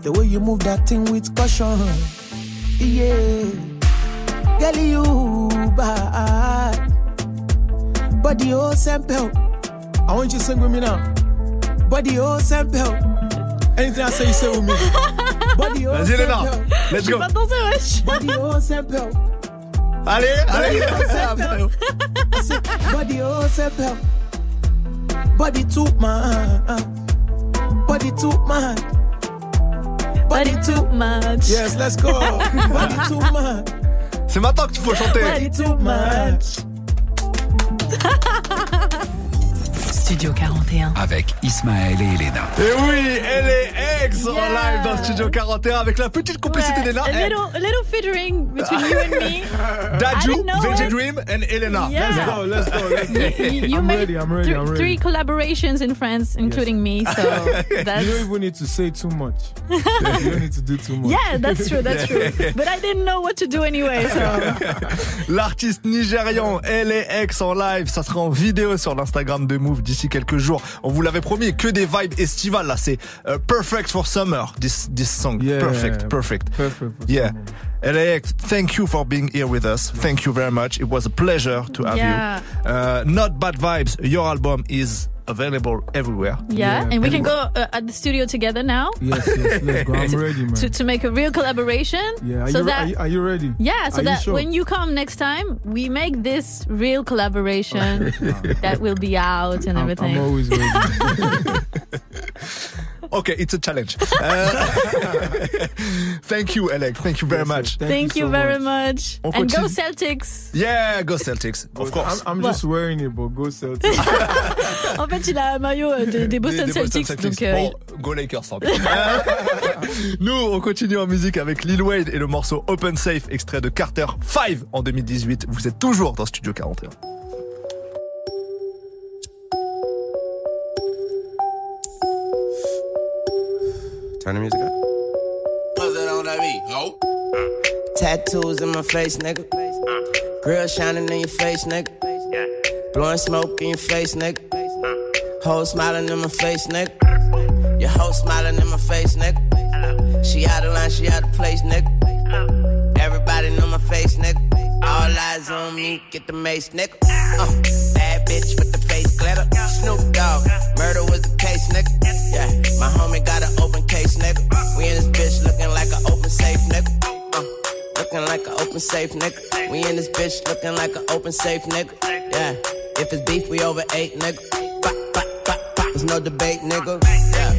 The way you move that thing with caution, yeah. Girl you bad, body oh simple. I want you to sing with me now. Body oh simple. Anything I say, you say with me. Body oh simple. Let's go. Body oh simple. Allez, allez. Body oh simple. Body to man, body to man, body to much. Yes, let's go. Body to man. C'est maintenant que tu faut chanter. Body to much. Studio quarante et un avec Ismaël et Elena. Et oui, elle est ex yeah. en live dans Studio quarante et un avec la petite complicité ouais. d'Elena. A little, a little featuring between you and me. Daju, V J Dream and Elena. Yeah. Let's go, let's go. Let's go. You, you, you I'm made ready, I'm ready, th- I'm ready. Three collaborations in France, including yes. me. So that's... You don't even need to say too much. You don't need to do too much. Yeah, that's true, that's true. But I didn't know what to do anyway. So. L'artiste nigérian L A X en live, ça sera en vidéo sur l'Instagram de Mouv' d'ici quelques jours. On vous l'avait promis, que des vibes estivales là, c'est uh, perfect for summer. This this song, yeah, perfect, perfect, perfect. For yeah, L A X, thank you for being here with us. Thank you very much. It was a pleasure to have yeah. you. Uh, Not Bad Vibes. Your album is available everywhere. Yeah, yeah. And we can go uh, at the studio together now. Yes, yes, let's go. I'm ready, man. To, to make a real collaboration. Yeah, are, so you, that, are, you, are you ready? Yeah, so are that you sure? When you come next time, we make this real collaboration that will be out and I'm, everything. I'm always ready. Okay, it's a challenge. Uh, thank you, Alex. Thank you very much. Thank, thank you, so you very much. much. And go Celtics. Yeah, go Celtics. Of course. I'm, I'm just wearing it, but go Celtics. En fait, il a un maillot des, des Boston des, des Celtics. Boston Celtics. Donc, euh, bon, go Lakers. Nous, on continue en musique avec Lil Wayne et le morceau Open Safe, extrait de Carter cinq en deux mille dix-huit. Vous êtes toujours dans Studio quarante et un. Turn the music up. What's that on that beat? Oh. Uh. Tattoos in my face, nigga. Uh. Grill shining in your face, nigga. Yeah. Blowing smoke in your face, nigga. Uh. Whole smiling in my face, nigga. Your whole smiling in my face, nigga. Hello. She out of line, she out of place, nigga. Hello. Everybody know my face, nigga. All eyes on me, get the mace, nigga. Uh. Bad bitch with the face glitter. Snoop Dogg, murder was the case, nigga. Yeah, my homie got an open case, nigga. We in this bitch looking like an open safe, nigga. Uh, looking like an open safe, nigga. We in this bitch looking like an open safe, nigga. Yeah, if it's beef, we over eight, nigga. Pop, pop, pop, pop. There's no debate, nigga. Yeah,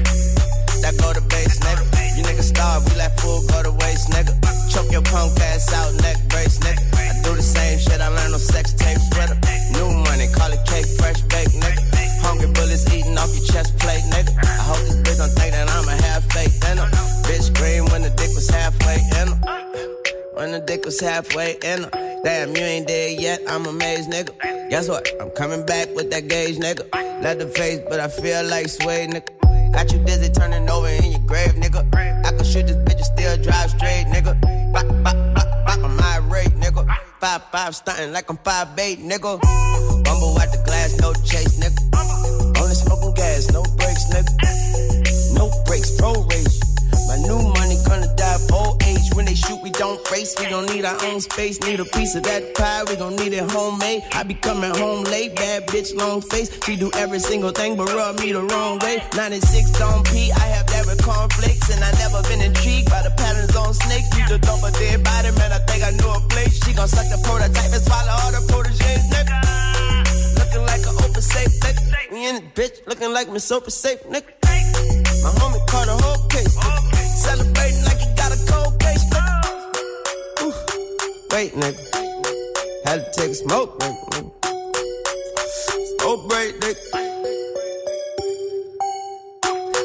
that go to base, nigga. You niggas starve, we let food go to waste, nigga. Choke your punk ass out, neck brace, nigga. I do the same shit I learned on sex tapes, brother. New money, call it cake, fresh bake, nigga. Hungry bullets eating off your chest plate, nigga. I hope this bitch don't think that I'm a half-fake in her. Bitch green when the dick was halfway in her. When the dick was halfway in her. Damn, you ain't dead yet, I'm amazed, nigga. Guess what? I'm coming back with that gauge, nigga. Let the face, but I feel like suede, nigga. Got you dizzy turning over in your grave, nigga. I could shoot this bitch and still drive straight, nigga. Bop, bop, bop, bop on my rate, nigga. Five, five, stunting like I'm five eight, nigga. Bumble out the glass, no chase, nigga. Only smoking gas, no brakes, nigga. No brakes, pro race. My new money gonna die of old age. When they shoot, we don't race. We gon' need our own space. Need a piece of that pie. We gon' need it homemade. I be coming home late. Bad bitch, long face. She do every single thing, but rub me the wrong way. ninety-six don't pee. I have that with cornflakes, and I never been intrigued by the patterns on snakes. You just dump a dead body, man. I think I knew a place. She gon' suck the prototype and swallow all the proteges, nigga. Looking like an open safe, nigga. We in it, bitch. Looking like Miss Open Safe, nigga. My homie caught a whole case. Celebrate. fake, nigga. Had to take a smoke break, nigga. Smoke break, nigga.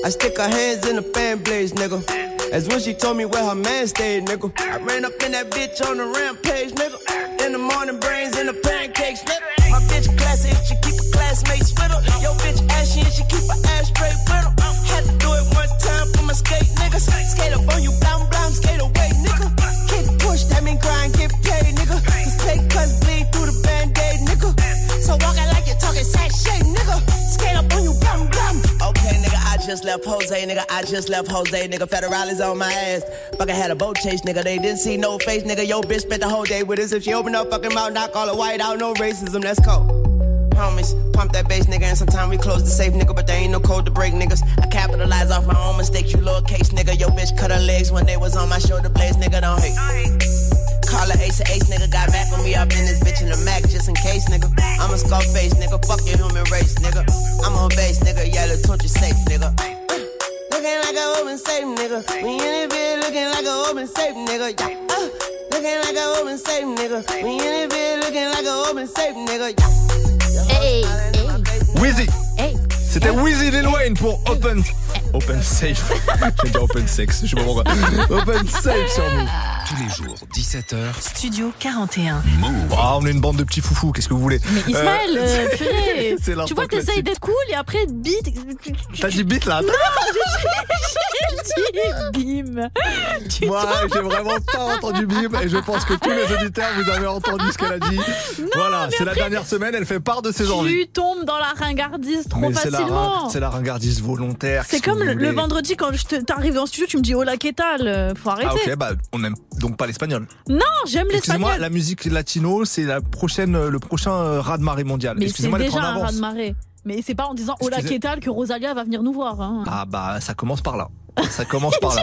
I stick her hands in the fan blades, nigga. That's when she told me where her man stayed, nigga. I ran up in that bitch on the rampage, nigga. In the morning, brains in the pancakes, nigga. My bitch classy, she keep her classmates with her. Yo, bitch ashy, and she keep her ass straight with her. Had to do it one time for my skate niggas. Skate up on you, blam, blam, skate away, nigga. Kick, push, that mean grind, get paid, nigga. Cause take cuts bleed through the band-aid, nigga. So walk it like you're talking sachet, nigga. Skate up on you, blam, blam. Okay, nigga, I just left Jose, nigga. I just left Jose, nigga. Federale's on my ass. Fucking had a boat chase, nigga. They didn't see no face, nigga. Yo, bitch spent the whole day with us. If she opened up fucking mouth, knock all the white out, no racism, that's cold. Homies, pump that bass, nigga, and sometimes we close the safe, nigga, but there ain't no code to break, niggas. I capitalize off my own mistakes, you lowercase, nigga. Yo, bitch cut her legs when they was on my shoulder blades, nigga, don't hate. Call her ace to ace, nigga, got back with me up in this bitch in the Mac, just in case, nigga. I'm a skull face, nigga, fuck your human race, nigga. I'm on base, nigga, yeah, the torch is safe, nigga. Uh, looking like an open safe, nigga. We in it, bitch, looking like an open safe, nigga. Yeah, uh, looking like an open safe, nigga. We in it, bitch, looking like an open safe, nigga. Yeah. Hey, hey. Wheezy. Hey. C'était hey. Wheezy Lil Wayne pour Open hey. Open Safe. J'ai dit Open Sex, je sais pas pourquoi. Open Safe sur nous. Tous les jours, dix-sept heures. Studio quarante et un. Mouv'. Ah, on est une bande de petits foufous, qu'est-ce que vous voulez. Mais Ismaël, euh, purée. Tu vois, t'essayes d'être cool et après, beat. T'as dit beat là? Non, j'ai dit bim. Moi, j'ai vraiment pas entendu bim et je pense que tous les auditeurs, vous avez entendu ce qu'elle a dit. Non, voilà, c'est la dernière semaine, elle fait part de ses envies. Tu tombes dans la ringardise trop mais facilement. C'est la, la ringardise volontaire. C'est comme le, le vendredi quand t'arrives en studio, tu me dis hola, qu'est-ce que faut arrêter. Ah, ok, bah, on aime. Donc pas l'espagnol. Non, j'aime l'espagnol. Excusez-moi, la musique latino, c'est la prochaine, le prochain raz-de-marée mondial. Mais excusez-moi d'être en avance. C'est déjà un raz-de-marée. Mais c'est pas en disant hola, qu'est-ce que Rosalia va venir nous voir. Hein. Ah bah, ça commence par là. Ça commence par là.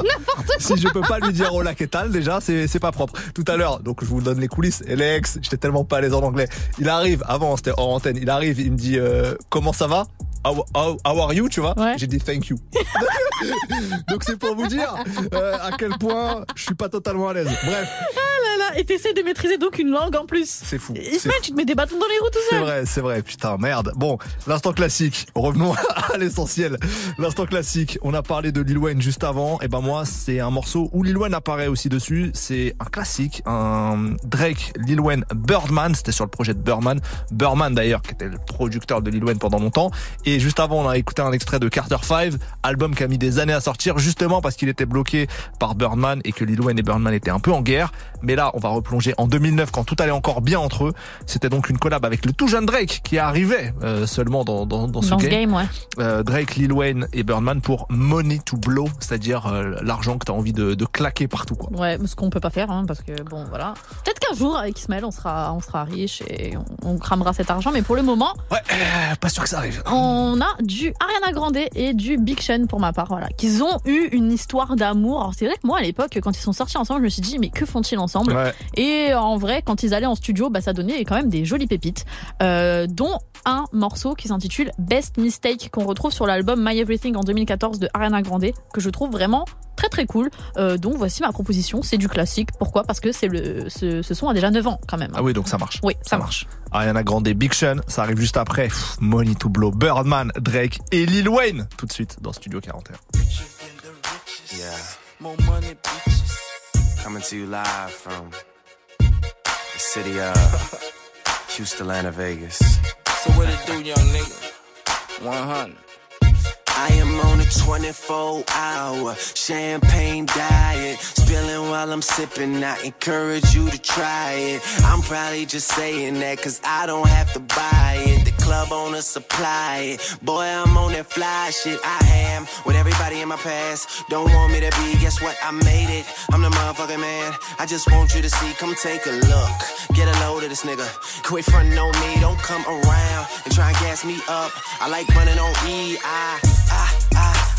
Si je peux pas lui dire hola, qu'est-ce que déjà, c'est, c'est pas propre. Tout à l'heure, donc je vous donne les coulisses. Et L A X, j'étais tellement pas à l'aise en anglais. Il arrive, avant, c'était hors antenne, il arrive, il me dit euh, comment ça va? How, how, how are you, tu vois, ouais. J'ai dit thank you. Donc c'est pour vous dire euh, à quel point je suis pas totalement à l'aise. Bref. Ah là là, et t'essaies de maîtriser donc une langue en plus. C'est fou. Ismaël, tu te mets des bâtons dans les roues tout seul. C'est vrai, c'est vrai, putain, merde. Bon, l'instant classique, revenons à l'essentiel. L'instant classique, on a parlé de Lil Wayne juste avant. Et ben moi, c'est un morceau où Lil Wayne apparaît aussi dessus. C'est un classique, un Drake, Lil Wayne, Birdman. C'était sur le projet de Birdman. Birdman d'ailleurs, qui était le producteur de Lil Wayne pendant longtemps. Et Et juste avant, on a écouté un extrait de Carter cinq, album qui a mis des années à sortir, justement parce qu'il était bloqué par Birdman et que Lil Wayne et Birdman étaient un peu en guerre. Mais là, on va replonger en deux mille neuf quand tout allait encore bien entre eux. C'était donc une collab avec le tout jeune Drake qui arrivait euh, seulement dans, dans, dans ce dans game. game ouais. euh, Drake, Lil Wayne et Birdman pour Money to Blow, c'est-à-dire euh, l'argent que t'as envie de, de claquer partout, quoi. Ouais, ce qu'on peut pas faire, hein, parce que bon, voilà. Peut-être qu'un jour, avec Ismaël, on sera, on sera riche et on, on cramera cet argent, mais pour le moment. Ouais, euh, pas sûr que ça arrive. On... On a du Ariana Grande et du Big Sean pour ma part, voilà. Qu'ils ont eu une histoire d'amour. Alors c'est vrai que moi à l'époque, quand ils sont sortis ensemble, je me suis dit mais que font-ils ensemble, ouais. Et en vrai, quand ils allaient en studio, bah ça donnait quand même des jolies pépites, euh, dont un morceau qui s'intitule Best Mistake qu'on retrouve sur l'album My Everything en deux mille quatorze de Ariana Grande, que je trouve vraiment très très cool. Euh, donc voici ma proposition, c'est du classique. Pourquoi? Parce que c'est le, ce, ce son a déjà neuf ans quand même. Hein. Ah oui, donc ça marche. Oui, ça, ça marche. marche. Ariana Grande, Big Sean, ça arrive juste après. Pff, Money to Blow, Birdman, Drake et Lil Wayne. Tout de suite dans Studio quarante et un. Yeah. More money, bitches. Coming to you live from the city of Houston, Atlanta, Vegas. So what it do, young nigga? one hundred. I am on a twenty-four hour champagne diet, spilling while I'm sipping, I encourage you to try it. I'm probably just saying that cause I don't have to buy it, the club owner supply it. Boy, I'm on that fly shit, I am with everybody in my past, don't want me to be, guess what, I made it. I'm the motherfucking man, I just want you to see, come take a look, get a load of this nigga, quit frontin' on me, don't come around and try and gas me up, I like running on E, I I, I,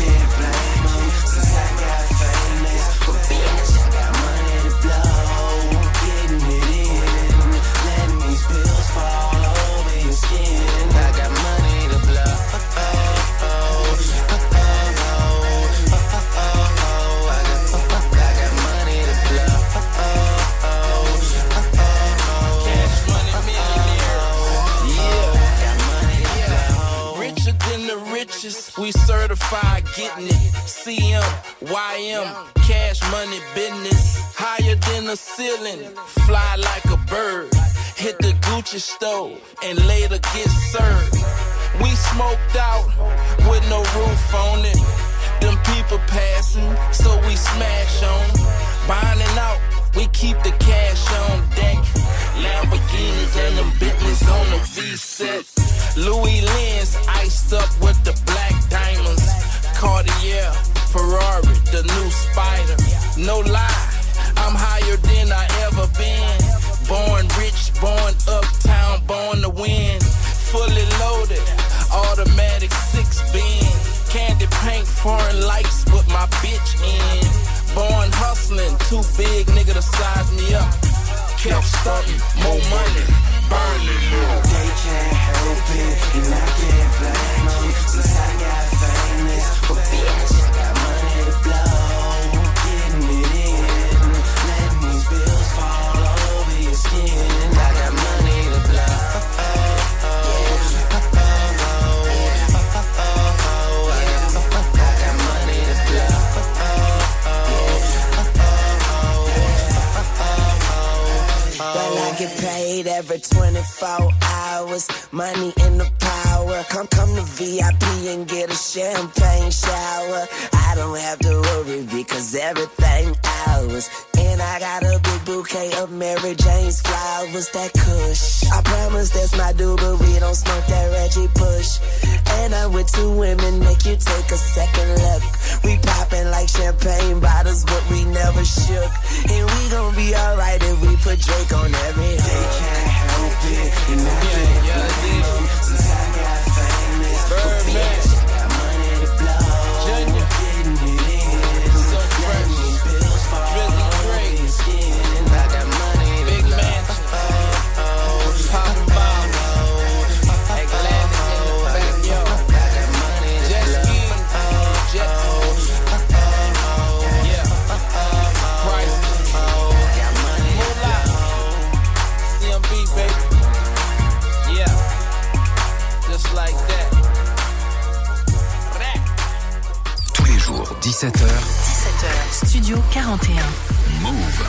can't blame them. Since I got famous, but bitch, I got money to blow. I'm getting it in, letting these bills fall over your skin. I got money to blow. Oh, oh, oh, oh, oh, oh, oh, oh. I got, oh, oh, I got money to blow. Oh, oh, oh, oh, oh. Cash money millionaires, yeah. Got money to blow. Richer than the richest, we certified getting it. C M, Y M, cash money business. Higher than a ceiling, fly like a bird. Hit the Gucci store and later get served. We smoked out with no roof on it. Them people passing, so we smash on. Binding out, we keep the cash on deck. Lamborghinis and them Bentleys on the V six. Louis Lens iced up with the black diamonds. Cartier, Ferrari, the new Spider. No lie, I'm higher than I ever been. Born rich, born uptown, born to win. Fully loaded, automatic six bin. Candy paint, foreign lights with my bitch in. Born hustling, too big nigga to size me up. Kept stunting, more money, burning. They can't help it, and I can't blame them. Since I got famous, but bitch, I got money to blow. Getting it in, letting these bills fall over your skin. I got money to blow. Oh, oh, oh, oh, oh, oh, oh, oh. I got, oh, oh, I got money to blow. Oh, oh, oh, oh, oh, oh, oh. Well, I get paid every twenty-four hours. Money in the power. Come, come to V I P and get a champagne shower. I don't have to worry because everything ours. And I got a big bouquet of Mary Jane's flowers, that kush. I promise that's my dude, but we don't smoke that Reggie Bush. And I'm with two women, make you take a second look. We poppin' like champagne bottles, but we never shook. And we gon' be alright if we put Drake on every hook. They can't help it, and I can't blame them. Since I got famous, but bitch, I got money to blow. Junior. Getting it in, so letting these bills fall really over your skin. I got money to big blow. Man. Oh, oh, oh. Poppin' bottles, hey, glasses in the backyard. I got money to jet blow. Ski, oh, oh, jet ski, oh, oh, oh, yeah, oh, oh, oh, price, oh, oh, got money to blow. C M B, baby, yeah, just like that. dix-sept heures. dix-sept heures. Studio quarante et un. Mouv'.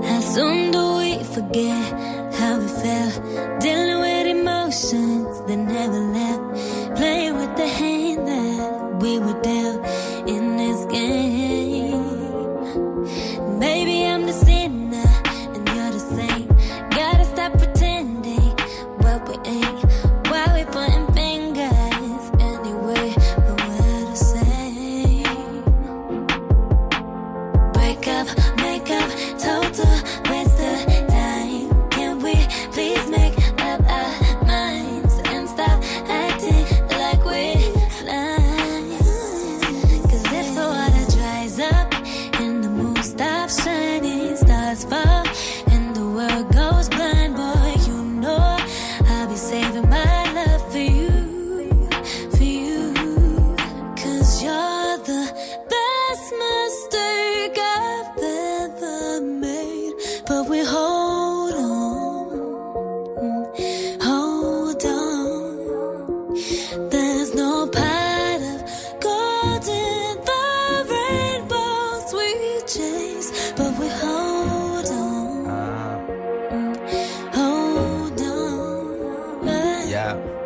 How soon do we forget how we felt? Dealing with emotions that never left. Playing with the hand that we were dealt in this game. Maybe I'm the sinner and you're the saint. Gotta stop pretending what we ain't. Why we putting fingers anyway, but we're the same. Break up, make up, total waste of time. Can we please make up our minds and stop acting like we're blind? Cause if the water dries up, stops shining, stars fall, and the world goes blind, boy, you know I'll be saving my love for you, for you. Cause you're the best mistake I've ever made, but we hold on, hold on. There's no part of gold in the rainbows we chase.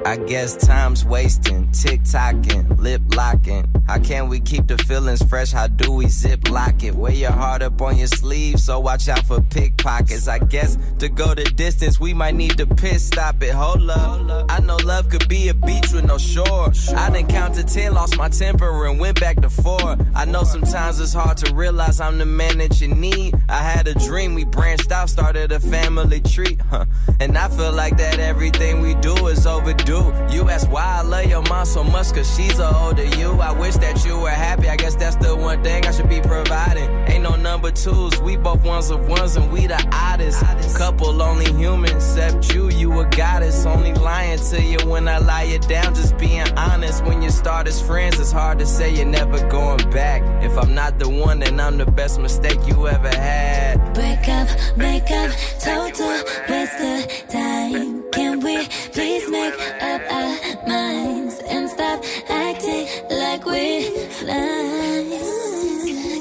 I guess time's wasting, tick-tocking, lip-locking. How can we keep the feelings fresh? How do we zip-lock it? Wear your heart up on your sleeve, so watch out for pickpockets. I guess to go the distance, we might need to piss stop it. Hold up, I know love could be a beach with no shore. I done counted ten, lost my temper, and went back to four. I know sometimes it's hard to realize I'm the man that you need. I had a dream, we branched out, started a family tree, huh? And I feel like that everything we do is overdue. You ask why I love your mom so much, cause she's a older you. I wish that you were happy, I guess that's the one thing I should be providing. Ain't no number twos, we both ones of ones and we the oddest. Couple only humans, except you, you a goddess. Only lying to you when I lie you down, just being honest. When you start as friends, it's hard to say you're never going back. If I'm not the one, then I'm the best mistake you ever had. Break up, make up, total waste of time. Can we please make up our minds and stop acting like we're flies?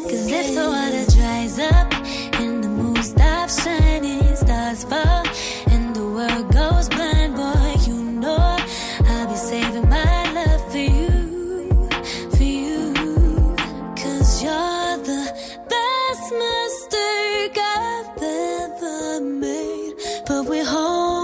Cause if the water dries up and the moon stops shining, stars fall and the world goes blind, boy, you know I'll be saving my love for you, for you. Cause you're the best mistake I've ever made, but we hold.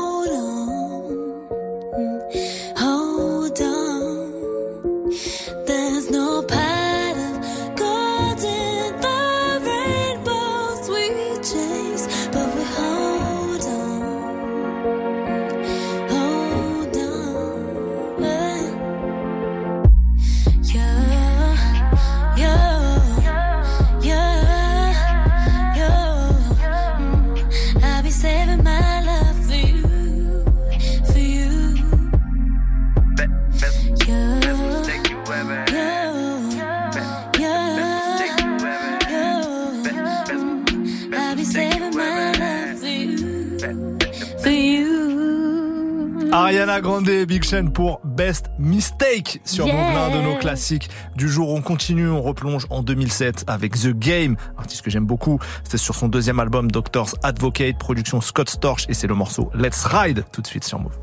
Ariana Grande, Big Sean pour Best Mistake sur yeah. Mouv', l'un de nos classiques du jour. On continue, on replonge en deux mille sept avec The Game, artiste que j'aime beaucoup. C'était sur son deuxième album Doctor's Advocate, production Scott Storch, et c'est le morceau Let's Ride tout de suite sur Mouv'.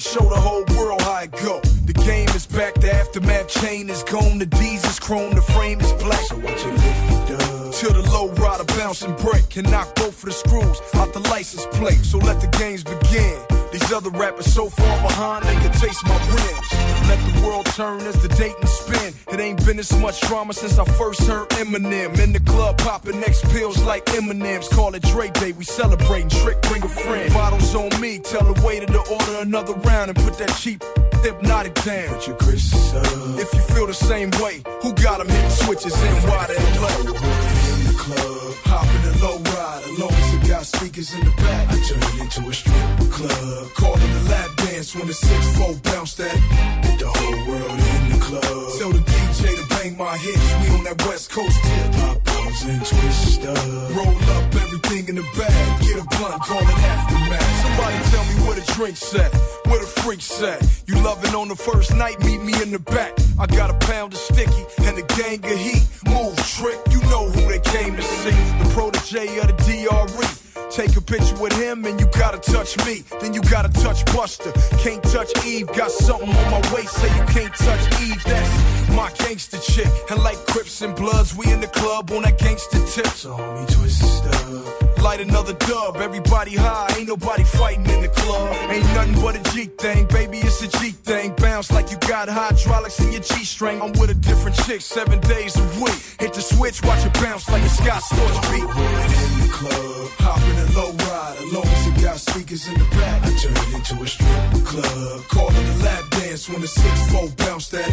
Show the whole world how it go. The game is back, the aftermath chain is gone. The D's is chrome, the frame is black. So watch it lift it up till the low rider bounce and break. Can knock both of the screws out the license plate. So let the games begin. These other rappers so far behind, they can taste my rims. Let the world turn as the date and spin. It ain't been this much drama since I first heard Eminem. In the club popping X pills like M and M's. Call it Dre Day, we celebrating. Trick, bring a friend. Bottles on me, tell the waiter to order another round and put that cheap hypnotic down. Put your Chris up. If you feel the same way, who got them hitting switches and why they low? In the club, hopping a low rider, low. Got speakers in the back, I turn it into a strip club. Call it a lap dance when the six four bounce that. Get the whole world in the club. Tell the D J to bang my hips, we on that West Coast tip. Pop bounce and twist up. Roll up everything in the bag, get a blunt, call it aftermath. Somebody tell me where the drink's at, where the freak's at. You loving on the first night, meet me in the back. I got a pound of sticky and a gang of heat. Mouv', trick, you know who they came to see. The protege of the D R E. Take a picture with him and you gotta touch me. Then you gotta touch Buster. Can't touch Eve, got something on my waist. Say you can't touch Eve, that's my gangster chick. And like Crips and Bloods, we in the club on that gangster tip. So homie twist up, light another dub, everybody high, ain't nobody fighting in the club. Ain't nothing but a G thing, baby, it's a G thing. Bounce like you got hydraulics in your G-string. I'm with a different chick seven days a week. Hit the switch, watch it bounce like a Scott Storch beat. In the club, hopping a low ride, as long as it got speakers in the back. I turn it into a strip club, call it a lap dance when the six four bounce that.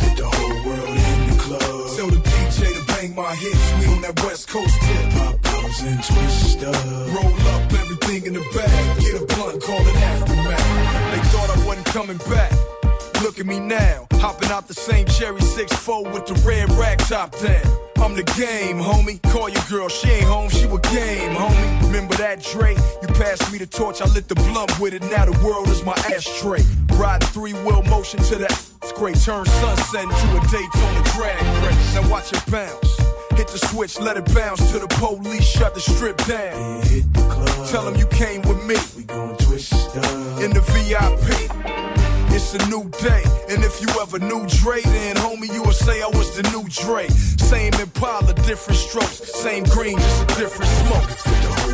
Get the whole world in the club. Tell the D J to bang my hips, we on that West Coast tip. Pop bounce and twist up. Roll up everything in the bag, get a blunt, call it aftermath. They thought I wasn't coming back. Look at me now, hopping out the same Cherry six four with the red rag top down. I'm the game, homie. Call your girl, she ain't home, she a game, homie. Remember that, Dre? You passed me the torch, I lit the blunt with it. Now the world is my ashtray. Ride three-wheel motion to that great turn sunset into a Daytona drag race. Now watch it bounce. Hit the switch, let it bounce till the police shut the strip down. And hit the club. Tell them you came with me. We gon' twist up. In the V I P. It's a new day, and if you ever knew Dre, then homie, you would say I was the new Dre. Same Impala, different strokes, same green, just a different smoke. With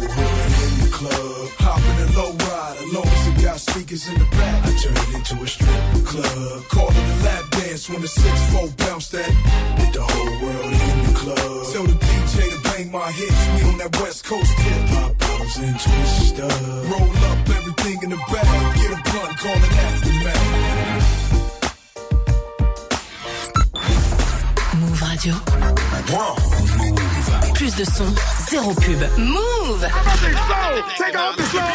the whole hood in the club, hopping a low ride, as long as it got speakers in the back. I turn it into a strip club, call it a lap dance when the six four bounce that. With the whole world in the club, tell the D J to bang my hits, we on that West Coast tip. Pop bottles and twist up, roll up everything in the bag, get a blunt, call it aftermath. Mouv' Radio. Wow. Mouv'. Plus de son, zéro pub. Mouv'. Take off the slow. You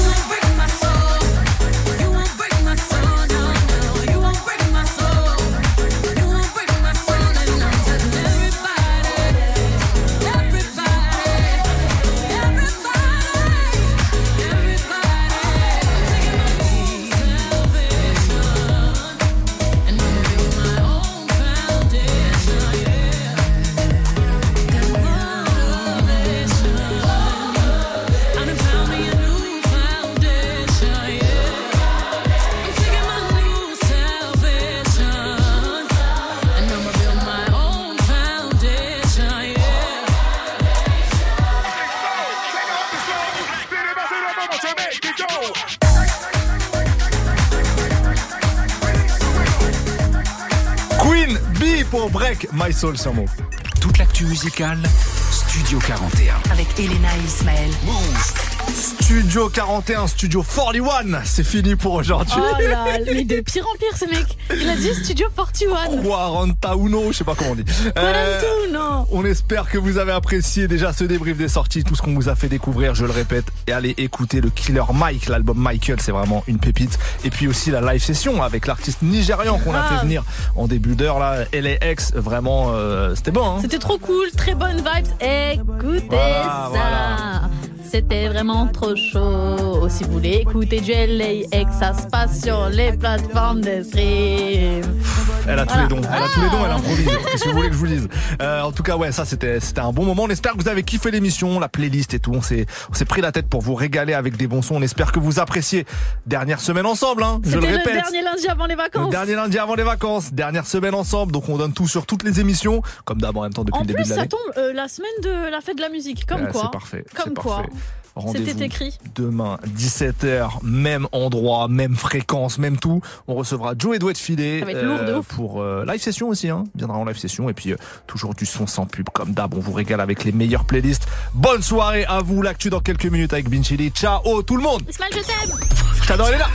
won't break my pour break, my soul sur Mouv'. Toute l'actu musicale, Studio quarante et un. Avec Elena et Ismaël. Mouv'. Studio quarante et un, Studio quarante et un, c'est fini pour aujourd'hui. Oh là, mais de pire en pire ce mec. Il a dit Studio quarante et un. quarante et un, je sais pas comment on dit. Euh, quarante et un. On espère que vous avez apprécié déjà ce débrief des sorties, tout ce qu'on vous a fait découvrir, je le répète. Et allez écouter le Killer Mike, l'album Michael, c'est vraiment une pépite. Et puis aussi la live session avec l'artiste nigérian qu'on ah. a fait venir en début d'heure là, L A X, vraiment euh, c'était bon. Hein. C'était trop cool, très bonne vibes. Écoutez voilà, ça. Voilà. C'était vraiment trop chaud. Si vous voulez écouter du L A X, ça se passe sur les plateformes de stream. Elle a tous voilà. les dons, elle a ah tous les dons, elle improvise. Si vous voulez que je vous dise. Euh, en tout cas, ouais, ça c'était, c'était un bon moment. On espère que vous avez kiffé l'émission, la playlist et tout. On s'est, on s'est pris la tête pour vous régaler avec des bons sons. On espère que vous appréciez. Dernière semaine ensemble, hein, je le répète. Le dernier lundi avant les vacances. Le dernier lundi avant les vacances. Dernière semaine ensemble. Donc on donne tout sur toutes les émissions. Comme d'abord, en même temps, depuis en le début plus, de l'année. En plus, ça tombe euh, la semaine de la fête de la musique. Comme ouais, quoi. C'est parfait. Comme c'est quoi. Parfait. Rendez-vous c'était écrit. Demain, dix-sept heures, même endroit, même fréquence, même tout. On recevra Joe et Douet Filet euh, pour euh, live session aussi. Hein. Viendra en live session. Et puis, euh, toujours du son sans pub, comme d'hab. On vous régale avec les meilleures playlists. Bonne soirée à vous. L'actu dans quelques minutes avec Binchili. Ciao tout le monde. Ismaël, je t'aime. Je t'adore, Elena.